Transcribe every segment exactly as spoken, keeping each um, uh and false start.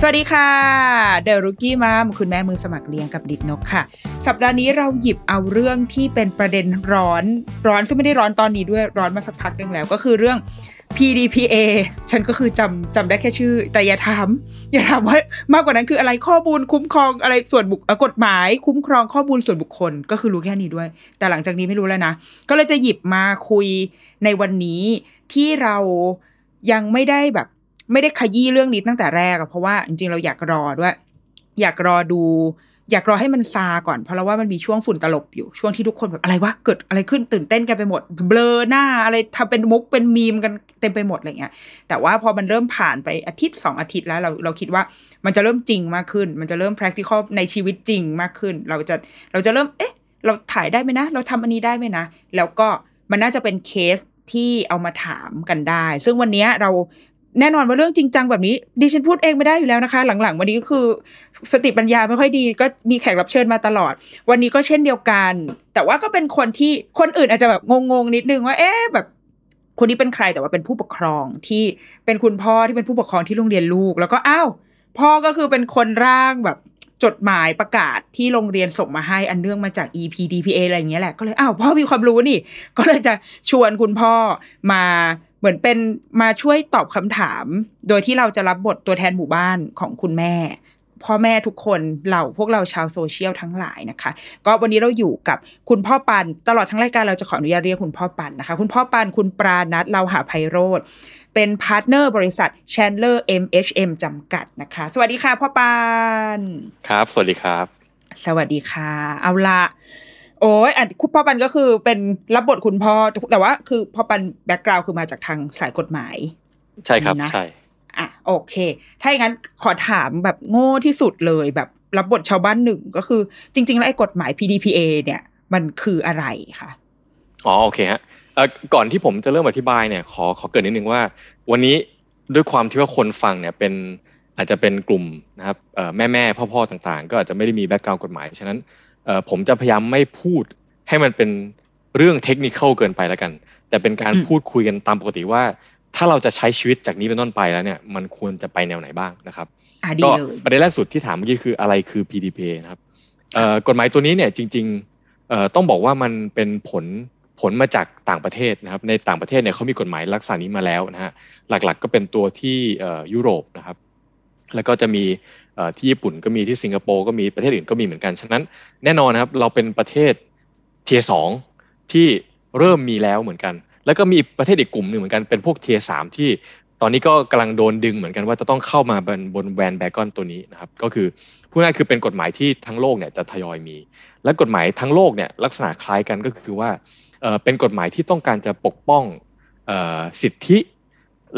สวัสดีค่ะ The Rookie Mom คุณแม่มือสมัครเลี้ยงกับดิดนกค่ะสัปดาห์นี้เราหยิบเอาเรื่องที่เป็นประเด็นร้อนร้อนซึ่งไม่ได้ร้อนตอนนี้ด้วยร้อนมาสักพักนึงแล้วก็คือเรื่อง พี ดี พี เอ ฉันก็คือจำจำได้แค่ชื่อแต่อย่าถามอย่าถามว่ามากกว่านั้นคืออะไรข้อมูลคุ้มครองอะไรส่วนบุคคลกฎหมายคุ้มครองข้อมูลส่วนบุคคลก็คือรู้แค่นี้ด้วยแต่หลังจากนี้ไม่รู้แล้วนะก็เลยจะหยิบมาคุยในวันนี้ที่เรายังไม่ได้แบบไม่ได้ขยี้เรื่องนี้ตั้งแต่แรกเพราะว่าจริงๆเราอยากรอด้วยอยากรอดูอยากรอให้มันซาก่อนเพราะเราว่ามันมีช่วงฝุ่นตลบอยู่ช่วงที่ทุกคนแบบอะไรวะเกิดอะไรขึ้นตื่นเต้นกันไปหมดเบลอหน้าอะไรทำเป็นมุกเป็นมีมกันเต็มไปหมดอะไรเงี้ยแต่ว่าพอมันเริ่มผ่านไปอาทิตย์สองอาทิตย์แล้วเราเราคิดว่ามันจะเริ่มจริงมากขึ้นมันจะเริ่ม practical ในชีวิตจริงมากขึ้นเราจะเราจะเริ่มเอ๊ะเราถ่ายได้ไหมนะเราทำอันนี้ได้ไหมนะแล้วก็มันน่าจะเป็นเคสที่เอามาถามกันได้ซึ่งวันนี้เราแน่นอนว่าเรื่องจริงจังแบบนี้ดิฉันพูดเองไม่ได้อยู่แล้วนะคะหลังๆวันนี้ก็คือสติปัญญาไม่ค่อยดีก็มีแขกรับเชิญมาตลอดวันนี้ก็เช่นเดียวกันแต่ว่าก็เป็นคนที่คนอื่นอาจจะแบบงงๆนิดนึงว่าเอ๊ะแบบคนนี้เป็นใครแต่ว่าเป็นผู้ปกครองที่เป็นคุณพ่อที่เป็นผู้ปกครองที่โรงเรียนลูกแล้วก็อ้าวพ่อก็คือเป็นคนร่างแบบจดหมายประกาศที่โรงเรียนส่งมาให้อันเนื่องมาจาก อี พี ดี พี เอ อะไรอย่างเงี้ยแหละก็เลยอ้าวพ่อมีความรู้นี่ก็เลยจะชวนคุณพ่อมาเหมือนเป็นมาช่วยตอบคำถามโดยที่เราจะรับบทตัวแทนหมู่บ้านของคุณแม่พ่อแม่ทุกคนเราพวกเราชาวโซเชียลทั้งหลายนะคะก็วันนี้เราอยู่กับคุณพ่อปันตลอดทั้งรายการเราจะขออนุญาตเรียกคุณพ่อปันนะคะคุณพ่อปันคุณปราณัฐเลาหาไพโรจน์เป็นพาร์ทเนอร์บริษัท Chancellor เอ็ม เอช เอ็ม จำกัดนะคะสวัสดีค่ะพ่อปันครับสวัสดีครับสวัสดีค่ะเอาละโอ้ยอ่ะคุณพ่อปันก็คือเป็นรับบทคุณพ่อแต่ว่าคือพ่อปันแบ็คกราวด์คือมาจากทางสายกฎหมายใช่ครับนะใช่อ่ะโอเคถ้าอย่างนั้นขอถามแบบโง่ที่สุดเลยแบบรับบทชาวบ้านหนึ่งก็คือจริงๆแล้วไอ้กฎหมาย พี ดี พี เอ เนี่ยมันคืออะไรคะอ๋อโอเคฮะเอ่อก่อนที่ผมจะเริ่มอธิบายเนี่ยขอขอเกริ่นนิดนึงว่าวันนี้ด้วยความที่ว่าคนฟังเนี่ยเป็นอาจจะเป็นกลุ่มนะครับเอ่อแม่ๆพ่อๆต่างๆก็อาจจะไม่ได้มีแบ็คกราวด์กฎหมายฉะนั้นเอ่อผมจะพยายามไม่พูดให้มันเป็นเรื่องเทคนิคอลเกินไปแล้วกันแต่เป็นการพูดคุยกันตามปกติว่าถ้าเราจะใช้ชีวิตจากนี้เป็นต้นไปแล้วเนี่ยมันควรจะไปแนวไหนบ้างนะครับก็ประเด็นแรกสุดที่ถามเมื่อกี้คืออะไรคือ พี ดี พี เอ นะครับเอ่อกฎหมายตัวนี้เนี่ยจริงๆเอ่อต้องบอกว่ามันเป็นผลผลมาจากต่างประเทศนะครับในต่างประเทศเนี่ยเขามีกฎหมายลักษณะนี้มาแล้วนะฮะหลักๆก็เป็นตัวที่เอ่อยุโรปนะครับแล้วก็จะมีเอ่อที่ญี่ปุ่นก็มีที่สิงคโปร์ก็มีประเทศอื่นก็มีเหมือนกันฉะนั้นแน่นอนนะครับเราเป็นประเทศ Tier สองที่เริ่มมีแล้วเหมือนกันแล้วก็มีประเทศอีกกลุ่มหนึ่งเหมือนกันเป็นพวก Tier สามที่ตอนนี้ก็กำลังโดนดึงเหมือนกันว่าจะต้องเข้ามาบนบนแวนแบกอนตัวนี้นะครับก็คือพูดง่ายคือเป็นกฎหมายที่ทั้งโลกเนี่ยจะทยอยมีและกฎหมายทั้งโลกเนี่ยลักษณะคล้ายกันก็คือว่าเอ่อเป็นกฎหมายที่ต้องการจะปกป้องเอ่อสิทธิ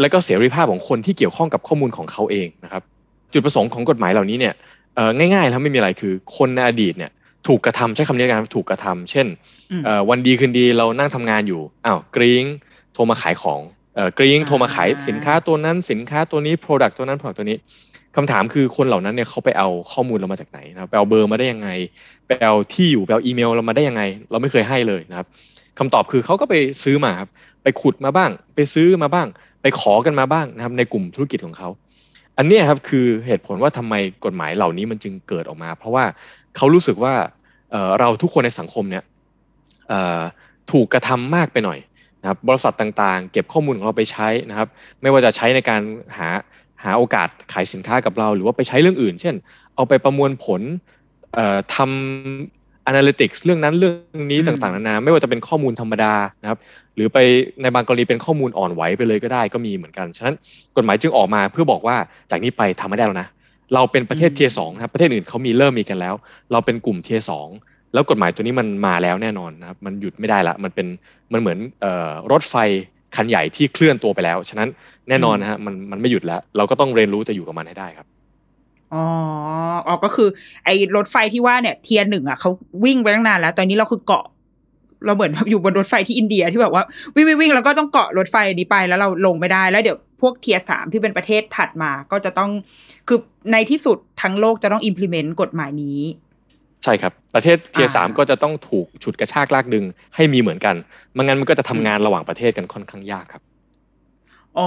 และก็เสรีภาพของคนที่เกี่ยวข้องกับข้อมูลของเขาเองนะครับจุดประสงค์ของกฎหมายเหล่านี้เนี่ยเอ่อง่ายๆแล้วไม่มีอะไรคือคนในอดีตเนี่ยถูกกระทำใช้คำนี้กันถูกกระทำเช่นเอ่อวันดีคืนดีเรานั่งทำงานอยู่อ้าวกริ๊งโทรมาขายของเอ่อกริ๊งโทรมาขายสินค้าตัวนั้นสินค้าตัวนี้ product ตัวนั้น product ตัวนี้คำถามคือคนเหล่านั้นเนี่ยเขาไปเอาข้อมูลเรามาจากไหนนะครับไปเอาเบอร์มาได้ยังไงไปเอาที่อยู่ไปเอาอีเมลเรามาได้ยังไงเราไม่เคยให้เลยนะครับ คำตอบคือเขาก็ไปซื้อมาครับไปขุดมาบ้างไปซื้อมาบ้างไปขอกันมาบ้างนะครับในกลุ่มธุรกิจของเขาอันนี้ครับคือเหตุผลว่าทำไมกฎหมายเหล่านี้มันจึงเกิดออกมาเพราะว่าเขารู้สึกว่า เอ่อ เราทุกคนในสังคมเนี่ยถูกกระทำมากไปหน่อยนะครับบริษัทต่างๆเก็บข้อมูลของเราไปใช้นะครับไม่ว่าจะใช้ในการหาหาโอกาสขายสินค้ากับเราหรือว่าไปใช้เรื่องอื่นเช่นเอาไปประมวลผลทำ analytics เรื่องนั้นเรื่องนี้ต่างๆนานาไม่ว่าจะเป็นข้อมูลธรรมดานะครับหรือไปในบางกรณีเป็นข้อมูลอ่อนไหวไปเลยก็ได้ก็มีเหมือนกันฉะนั้นกฎหมายจึงออกมาเพื่อบอกว่าจากนี้ไปทำไม่ได้แล้วนะเราเป็นประเทศ Tier สองนะครับประเทศอื่นเขามีเริ่มมีกันแล้วเราเป็นกลุ่ม Tier สองแล้วกฎหมายตัวนี้มันมาแล้วแน่นอนนะครับมันหยุดไม่ได้ละมันเป็นมันเหมือนเอ่อรถไฟคันใหญ่ที่เคลื่อนตัวไปแล้วฉะนั้นแน่นอนนะฮะมันมันไม่หยุดแล้วเราก็ต้องเรียนรู้จะอยู่กับมันให้ได้ครับอ๋ออ๋อก็คือไอ้รถไฟที่ว่าเนี่ยเทียร์หนึ่งอ่ะเขาวิ่งไปตั้งนานแล้วตอนนี้เราคือเกาะเราเหมือนอยู่บนรถไฟที่อินเดียที่แบบว่าวิ่งวิ่งแล้วก็ต้องเกาะรถไฟนี้ไปแล้วเราลงไม่ได้แล้วเดี๋ยวพวกเทียร์สามที่เป็นประเทศถัดมาก็จะต้องคือในที่สุดทั้งโลกจะต้อง implement กฎหมายนี้ใช่ครับประเทศเทียร์สามก็จะต้องถูกฉุดกระชากลากดึงให้มีเหมือนกันไม่งั้นมันก็จะทำงานระหว่างประเทศกันค่อนข้างยากครับอ๋อ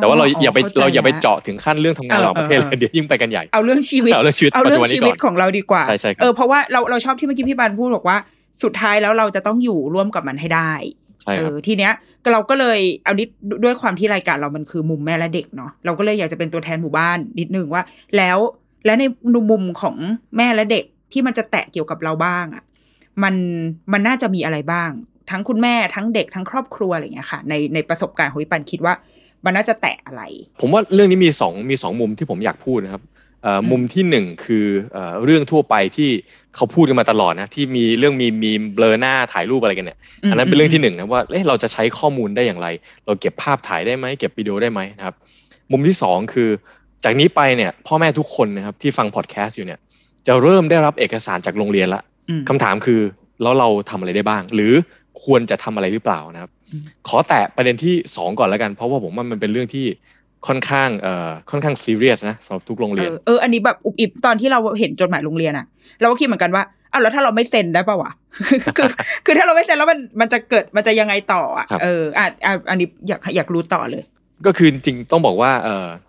แต่ว่าเราอย่าไปเราอย่าไปเจาะถึงขั้นเรื่องทำงานระหว่างประเทศเลยเดี๋ยวยิ่งไปกันใหญ่เอาเรื่องชีวิตเอาเรื่องชีวิตเอาเรื่องชีวิตของเราดีกว่าเออเพราะว่าเราเราชอบที่เมื่อกี้พี่บันพูดบอกว่าสุดท้ายแล้วเราจะต้องอยู่ร่วมกับมันให้ได้เออทีเนี้ยเราก็เลยเอานิดด้วยความที่รายการเรามันคือมุมแม่และเด็กเนาะเราก็เลยอยากจะเป็นตัวแทนหมู่บ้านนิดนึงว่าแล้วและในมุมของแม่และเด็กที่มันจะแตะเกี่ยวกับเราบ้างอ่ะมันมันน่าจะมีอะไรบ้างทั้งคุณแม่ทั้งเด็กทั้งครอบครัวอะไรอย่างเงี้ยค่ะในในประสบการณ์ของพี่ปันคิดว่ามันน่าจะแตะอะไรผมว่าเรื่องนี้มีสองมีสองมุมที่ผมอยากพูดนะครับมุมที่หนึ่งคือเรื่องทั่วไปที่เขาพูดกันมาตลอดนะที่มีเรื่องมีมีเบลอหน้าถ่ายรูปอะไรกันเนี่ยอันนั้นเป็นเรื่องที่หนึ่งนะว่าเอ๊ะเราจะใช้ข้อมูลได้อย่างไรเราเก็บภาพถ่ายได้ไหมเก็บวิดีโอได้ไหมนะครับมุมที่สองคือจากนี้ไปเนี่ยพ่อแม่ทุกคนนะครับที่ฟังพอดแคสต์อยู่เนี่ยจะเริ่มได้รับเอกสารจากโรงเรียนละคำถามคือแล้วเราทำอะไรได้บ้างหรือควรจะทำอะไรหรือเปล่านะครับขอแตะประเด็นที่สองก่อนแล้วกันเพราะว่าผมว่ามันเป็นเรื่องที่ค่อนข้างเอ่อค่อนข้างซีเรียสนะสำหรับทุกโรงเรียนเอออันนี้แบบอุบอิบตอนที่เราเห็นจดหมายโรงเรียนอะเราก็คิดเหมือนกันว่าอ้าวแล้วถ้าเราไม่เซ็นได้ป่าววะคือคือถ้าเราไม่เซ็นแล้วมันมันจะเกิดมันจะยังไงต่ออะเอออ่ะอันนี้อยากอยากรู้ต่อเลยก็คือจริงต้องบอกว่าเออ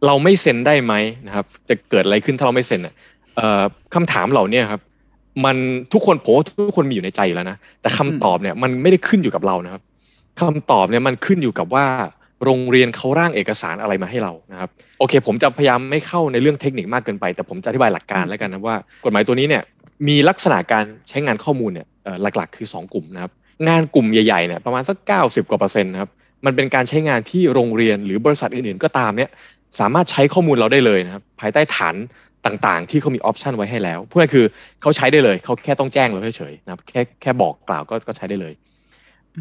เราไม่เซ็นได้ไหมนะครับจะเกิดอะไรขึ้นถ้าเราไม่เซ็นอ่ะคำถามเหล่านี้ครับมันทุกคนโผล่ทุกคนมีอยู่ในใจอยู่แล้วนะแต่คำตอบเนี่ยมันไม่ได้ขึ้นอยู่กับเรานะครับคำตอบเนี่ยมันขึ้นอยู่กับว่าโรงเรียนเขาร่างเอกสารอะไรมาให้เรานะครับโอเคผมจะพยายามไม่เข้าในเรื่องเทคนิคมากเกินไปแต่ผมจะอธิบายหลักการแล้วกันนะว่ากฎหมายตัวนี้เนี่ยมีลักษณะการใช้งานข้อมูลเนี่ยหลักๆคือสองกลุ่มนะครับงานกลุ่มใหญ่ๆเนี่ยประมาณสักเก้าสิบกว่าเปอร์เซ็นต์นะครับมันเป็นการใช้งานที่โรงเรียนหรือบริษัทอื่นๆก็ตามเนี่ยสามารถใช้ข้อมูลเราได้เลยนะครับภายใต้ฐานต่างๆที่เขามีออปชันไว้ให้แล้วพวกนั้นคือเขาใช้ได้เลยเขาแค่ต้องแจ้งเราเฉยๆนะครับแค่แค่บอกกล่าวก็ก็ใช้ได้เลย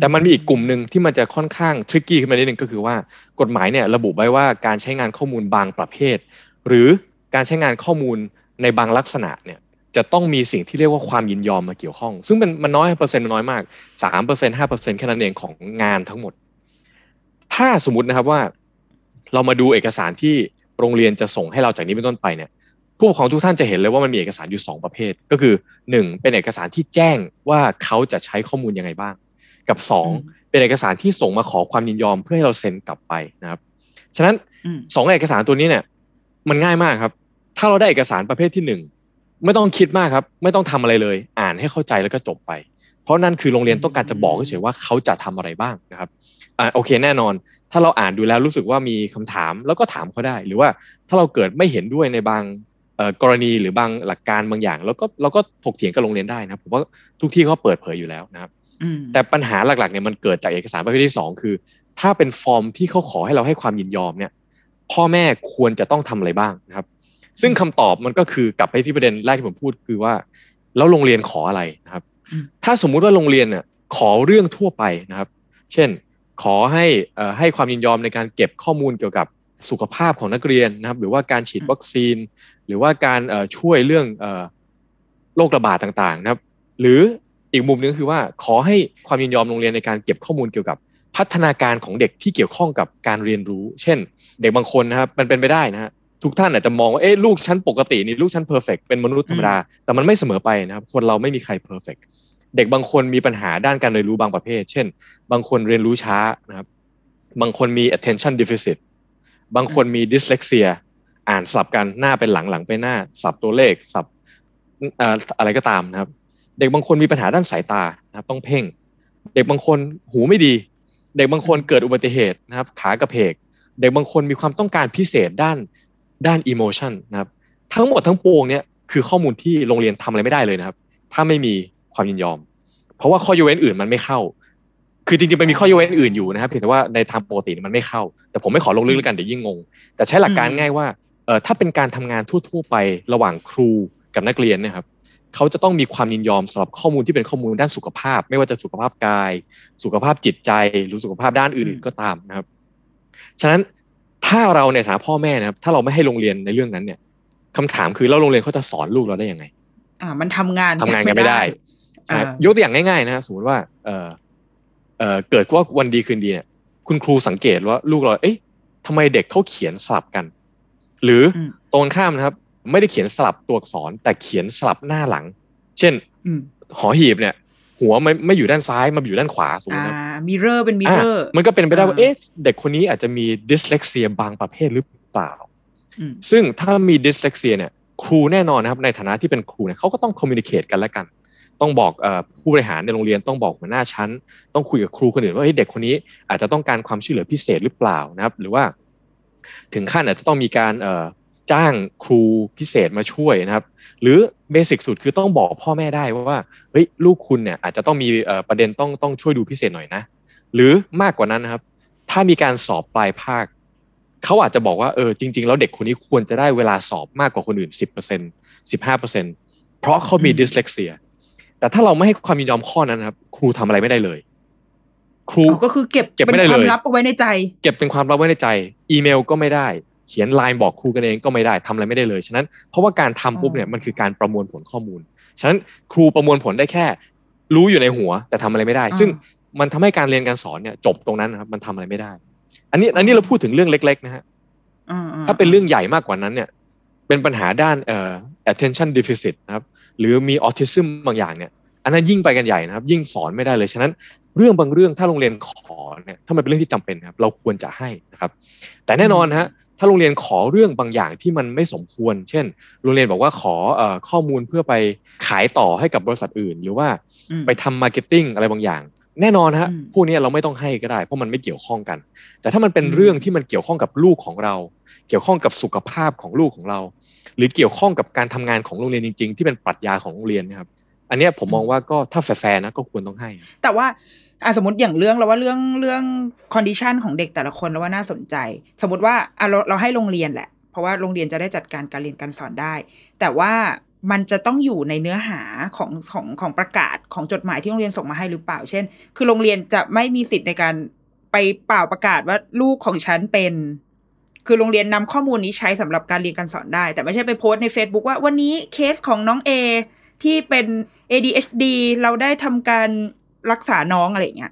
แต่มันมีอีกกลุ่มนึงที่มันจะค่อนข้างทริกกี้ขึ้นมานิดนึงก็คือว่ากฎหมายเนี่ยระบุไว้ว่าการใช้งานข้อมูลบางประเภทหรือการใช้งานข้อมูลในบางลักษณะเนี่ยจะต้องมีสิ่งที่เรียกว่าความยินยอมมาเกี่ยวข้องซึ่งมันมันน้อยเปอร์เซ็นต์น้อยมาก สามเปอร์เซ็นต์ ห้าเปอร์เซ็นต์ แค่นั้นเองของงานทั้งหมดถ้าสมมุตินะครับว่าเรามาดูเอกสารที่โรงเรียนจะส่งให้เราจากนี้เป็นต้นไปเนี่ยผู้ปกครองทุกท่านจะเห็นเลยว่ามันมีเอกสารอยู่สองประเภทก็คือหนึ่งเป็นเอกสารที่แจ้งว่าเขาจะใช้ข้อมูลยังไงบ้างกับสองเป็นเอกสารที่ส่งมาขอความยินยอมเพื่อให้เราเซ็นกลับไปนะครับฉะนั้นสองเอกสารตัวนี้เนี่ยมันง่ายมากครับถ้าเราได้เอกสารประเภทที่หนึ่งไม่ต้องคิดมากครับไม่ต้องทำอะไรเลยอ่านให้เข้าใจแล้วก็จบไปเพราะนั่นคือโรงเรียนต้องการจะบอกเฉยๆว่าเขาจะทำอะไรบ้างนะครับอ่าโอเคแน่นอนถ้าเราอ่านดูแล้วรู้สึกว่ามีคำถามแล้วก็ถามเขาได้หรือว่าถ้าเราเกิดไม่เห็นด้วยในบางกรณีหรือบางหลักการบางอย่างแล้วก็เราก็ถกเถียงกับโรงเรียนได้นะผมว่าทุกที่เขาเปิดเผยอยู่แล้วนะครับแต่ปัญหาหลักๆเนี่ยมันเกิดจากเอกสารประเภทที่สองคือถ้าเป็นฟอร์มที่เขาขอให้เราให้ความยินยอมเนี่ยพ่อแม่ควรจะต้องทำอะไรบ้างนะครับซึ่งคำตอบมันก็คือกลับไปที่ประเด็นแรกที่ผมพูดคือว่าแล้วโรงเรียนขออะไรนะครับถ้าสมมุติว่าโรงเรียนน่ะขอเรื่องทั่วไปนะครับเช่นขอให้เอ่อให้ความยินยอมในการเก็บข้อมูลเกี่ยวกับสุขภาพของนักเรียนนะครับหรือว่าการฉีดวัคซีนหรือว่าการเอ่อช่วยเรื่องเอ่อโรคระบาดต่างๆนะครับหรืออีกมุมนึงคือว่าขอให้ความยินยอมโรงเรียนในการเก็บข้อมูลเกี่ยวกับพัฒนาการของเด็กที่เกี่ยวข้องกับการเรียนรู้เช่นเด็กบางคนนะครับมันเป็นไปได้นะฮะทุกท่านอาจจะมองว่าเอ๊ะลูกฉันปกตินี่ลูกฉันเพอร์เฟคเป็นมนุษย์ธรรมดาแต่มันไม่เสมอไปนะครับคนเราไม่มีใครเพอร์เฟค เด็กบางคนมีปัญหาด้านการเรียนรู้บางประเภทเช่นบางคนเรียนรู้ช้านะครับบางคนมี attention deficit บางคนมี dyslexia อ่านสลับกันหน้าเป็นหลังหลังเป็นหน้าสับตัวเลขสับอะไรก็ตามนะครับเด็กบางคนมีปัญหาด้านสายตานะครับต้องเพ่งเด็กบางคนหูไม่ดีเด็กบางคนเกิดอุบัติเหตุนะครับขากระเพกเด็กบางคนมีความต้องการพิเศษด้านด้าน emotion นะครับทั้งหมดทั้งปวงเนี่ยคือข้อมูลที่โรงเรียนทำอะไรไม่ได้เลยนะครับถ้าไม่มีความยินยอมเพราะว่าข้อยกเว้นอื่นมันไม่เข้าคือจริงๆมันมีข้อยกเว้นอื่นอยู่นะครับเพียงแต่ว่าในทางปกติมันไม่เข้าแต่ผมไม่ขอลงลึกแล้วกันเดี๋ยวยิ่งงงแต่ใช้หลักการง่ายว่าเอ่อถ้าเป็นการทำงานทั่วๆไประหว่างครูกับนักเรียนนะครับเขาจะต้องมีความยินยอมสำหรับข้อมูลที่เป็นข้อมูลด้านสุขภาพไม่ว่าจะสุขภาพกายสุขภาพจิตใจหรือสุขภาพด้านอื่นๆก็ตามนะครับฉะนั้นถ้าเราในฐานะพ่อแม่นะครับถ้าเราไม่ให้โรงเรียนในเรื่องนั้นเนี่ยคำถามคือแล้วโรงเรียนเขาจะสอนลูกเราได้ยังไงอ่ามันทำงานทำงานกันไม่ได้ยกตัวอย่างง่ายๆนะสมมติว่าเออเออเกิดว่าวันดีคืนดีเนี่ยคุณครูสังเกตว่าลูกเราเอ๊ะทำไมเด็กเขาเขียนสลับกันหรือตรงข้ามนะครับไม่ได้เขียนสลับตัวอักษรแต่เขียนสลับหน้าหลังเช่นหอหีบเนี่ยหัวไม่ไม่อยู่ด้านซ้ายมาอยู่ด้านขวาสมมตินะมิเรอร์เป็นมิเรอร์มันก็เป็นไปได้ว่าเอ๊ะเด็กคนนี้อาจจะมีดิสเลกเซียบางประเภทหรือเปล่าซึ่งถ้ามีดิสเลกเซียเนี่ยครูแน่นอนนะครับในฐานะที่เป็นครูเนี่ยเขาก็ต้องคอมมิวนิเคตกันและกันต้องบอกผู้บริหารในโรงเรียนต้องบอกหัวหน้าชั้นต้องคุยกับครูคนอื่นว่าเด็กคนนี้อาจจะต้องการความช่วยเหลือพิเศษหรือเปล่านะครับหรือว่าถึงขั้นอาจจะต้องมีการจ้างครูพิเศษมาช่วยนะครับหรือเบสิกสุดคือต้องบอกพ่อแม่ได้ว่าเฮ้ยลูกคุณเนี่ยอาจจะต้องมีประเด็นต้องต้องช่วยดูพิเศษหน่อยนะหรือมากกว่านั้นนะครับถ้ามีการสอบปลายภาคเขาอาจจะบอกว่าเออจริงๆแล้วเด็กคนนี้ควรจะได้เวลาสอบมากกว่าคนอื่น สิบเปอร์เซ็นต์ สิบห้าเปอร์เซ็นต์ เพราะเขามีดิสเลกเซียแต่ถ้าเราไม่ให้ความยินยอมข้อนั้นครับครูทำอะไรไม่ได้เลยครูก็คือเก็บเก็บเป็นความลับเอาไว้ในใจเก็บเป็นความลับไว้ในใจอีเมลก็ไม่ได้เขียนไลน์บอกครูกันเองก็ไม่ได้ทำอะไรไม่ได้เลยฉะนั้นเพราะว่าการทำปุ๊บเนี่ยมันคือการประมวลผลข้อมูลฉะนั้นครูประมวลผลได้แค่รู้อยู่ในหัวแต่ทำอะไรไม่ได้ซึ่งมันทำให้การเรียนการสอนเนี่ยจบตรงนั้นนะครับมันทำอะไรไม่ได้อันนี้อันนี้เราพูดถึงเรื่องเล็กๆนะฮะถ้าเป็นเรื่องใหญ่มากกว่านั้นเนี่ยเป็นปัญหาด้านเอ่อ attention deficit นะครับหรือมี autism บางอย่างเนี่ยอันนั้นยิ่งไปกันใหญ่นะครับยิ่งสอนไม่ได้เลยฉะนั้นเรื่องบางเรื่องถ้าโรงเรียนขอเนี่ยถ้ามันเป็นเรื่องที่จำเป็นครับเราควรจะให้นะครับแต่แน่นอนฮะถ้าโรงเรียนขอเรื่องบางอย่างที่มันไม่สมควรเช่นโรงเรียนบอกว่าขอเอ่อข้อมูลเพื่อไปขายต่อให้กับบริษัทอื่นหรือว่าไปทำ marketing อะไรบางอย่างแน่นอนฮะพวกนี้เราไม่ต้องให้ก็ได้เพราะมันไม่เกี่ยวข้องกันแต่ถ้ามันเป็นเรื่องที่มันเกี่ยวข้องกับลูกของเราเกี่ยวข้องกับสุขภาพของลูกของเราหรือเกี่ยวข้องกับการทำงานของโรงเรียนจริงๆที่เป็นปรัชญาของโรงเรียนนะครับอันนี้ผมมองว่าก็ถ้าแฟร์ๆนะก็ควรต้องให้แต่ว่าสมมติอย่างเรื่องเราว่าเรื่องเรื่องคอนดิชันของเด็กแต่ละคนเราว่าน่าสนใจสมมติว่าเราเราให้โรงเรียนแหละเพราะว่าโรงเรียนจะได้จัดการการเรียนการสอนได้แต่ว่ามันจะต้องอยู่ในเนื้อหาของของของประกาศของจดหมายที่โรงเรียนส่งมาให้หรือเปล่าเช่นคือโรงเรียนจะไม่มีสิทธิ์ในการไปเป่าประกาศว่าลูกของฉันเป็นคือโรงเรียนนำข้อมูลนี้ใช้สำหรับการเรียนการสอนได้แต่ไม่ใช่ไปโพสต์ใน Facebook ว่าวันนี้เคสของน้อง A ที่เป็น เอ ดี เอช ดี เราได้ทำการรักษาน้องอะไรอย่างเงี้ย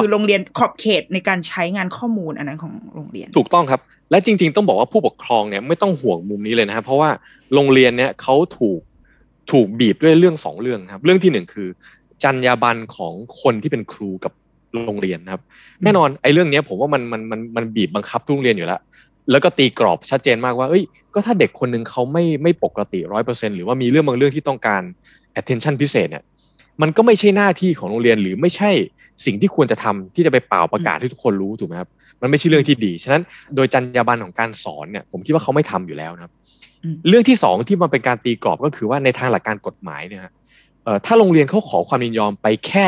คือโรงเรียนขอบเขตในการใช้งานข้อมูลอันนั้นของโรงเรียนถูกต้องครับและจริงๆต้องบอกว่าผู้ปกครองเนี่ยไม่ต้องห่วงมุมนี้เลยนะครับเพราะว่าโรงเรียนเนี่ยเขาถูกถูกบีบด้วยเรื่องสองเรื่องนะครับเรื่องที่หนึ่งคือจรรยาบรรณของคนที่เป็นครูกับโรงเรียนนะครับแน่นอนไอ้เรื่องนี้ผมว่ามันมันมันมันบีบบังคับทุกโรงเรียนอยู่แล้วแล้วก็ตีกรอบชัดเจนมากว่าเอ้ยก็ถ้าเด็กคนนึงเขาไม่ไม่ปกติ หนึ่งร้อยเปอร์เซ็นต์ หรือว่ามีเรื่องบางเรื่องที่ต้องการ attention พิเศษเนี่ยมันก็ไม่ใช่หน้าที่ของโรงเรียนหรือไม่ใช่สิ่งที่ควรจะทำที่จะไปเป่าประกาศให้ทุกคนรู้ถูกไหมครับมันไม่ใช่เรื่องที่ดีฉะนั้นโดยจรรยาบรรณของการสอนเนี่ยผมคิดว่าเขาไม่ทำอยู่แล้วนะครับเรื่องที่สองที่มันเป็นการตีกรอบก็คือว่าในทางหลักการกฎหมายเนี่ยฮะถ้าโรงเรียนเขาขอความยินยอมไปแค่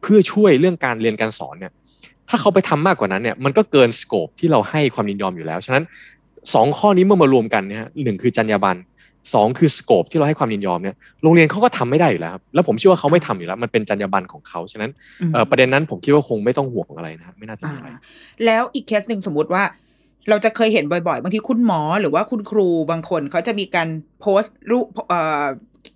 เพื่อช่วยเรื่องการเรียนการสอนเนี่ยถ้าเขาไปทำมากกว่านั้นเนี่ยมันก็เกินสโคปที่เราให้ความยินยอมอยู่แล้วฉะนั้นสองข้อนี้เมื่อมารวมกันเนี่ยหนึ่งคือจรรยาบรรณสองคือสโคปที่เราให้ความยินยอมเนี่ยโรงเรียนเขาก็ทำไม่ได้อยู่แล้วครับแล้วผมเชื่อว่าเขาไม่ทำอยู่แล้วมันเป็นจรรยาบรรณของเขาฉะนั้นประเด็นนั้นผมคิดว่าคงไม่ต้องห่วงอะไรนะครับไม่น่าจะมีอะไรแล้วอีกเคสหนึ่งสมมติว่าเราจะเคยเห็นบ่อยๆบางทีคุณหมอหรือว่าคุณครูบางคนเขาจะมีการโพสต์รูป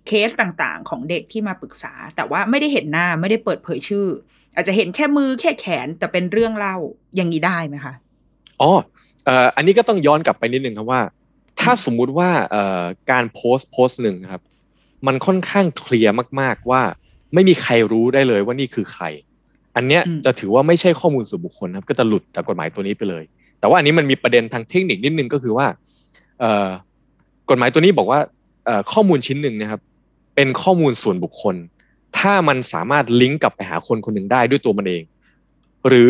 เคสต่างๆของเด็กที่มาปรึกษาแต่ว่าไม่ได้เห็นหน้าไม่ได้เปิดเผยชื่ออาจจะเห็นแค่มือแค่แขนแต่เป็นเรื่องเล่าอย่างนี้ได้ไหมคะอ๋ออันนี้ก็ต้องย้อนกลับไปนิดนึงครับว่าถ้าสมมุติว่าการโพสต์โพสต์หนึ่งนะครับมันค่อนข้างเคลียร์มากๆว่า ไม่มีใครรู้ได้เลยว่านี่คือใครอันเนี้ยจะถือว่าไม่ใช่ข้อมูลส่วนบุคคลครับก็จะหลุดจากกฎหมายตัวนี้ไปเลยแต่ว่าอันนี้มันมีประเด็นทางเทคนิคนิดนึงก็คือว่ากฎหมายตัวนี้บอกว่าข้อมูลชิ้นนึงนะครับเป็นข้อมูลส่วนบุคคลถ้ามันสามารถลิงก์กลับไปหาคนคนนึงได้ด้วยตัวมันเองหรื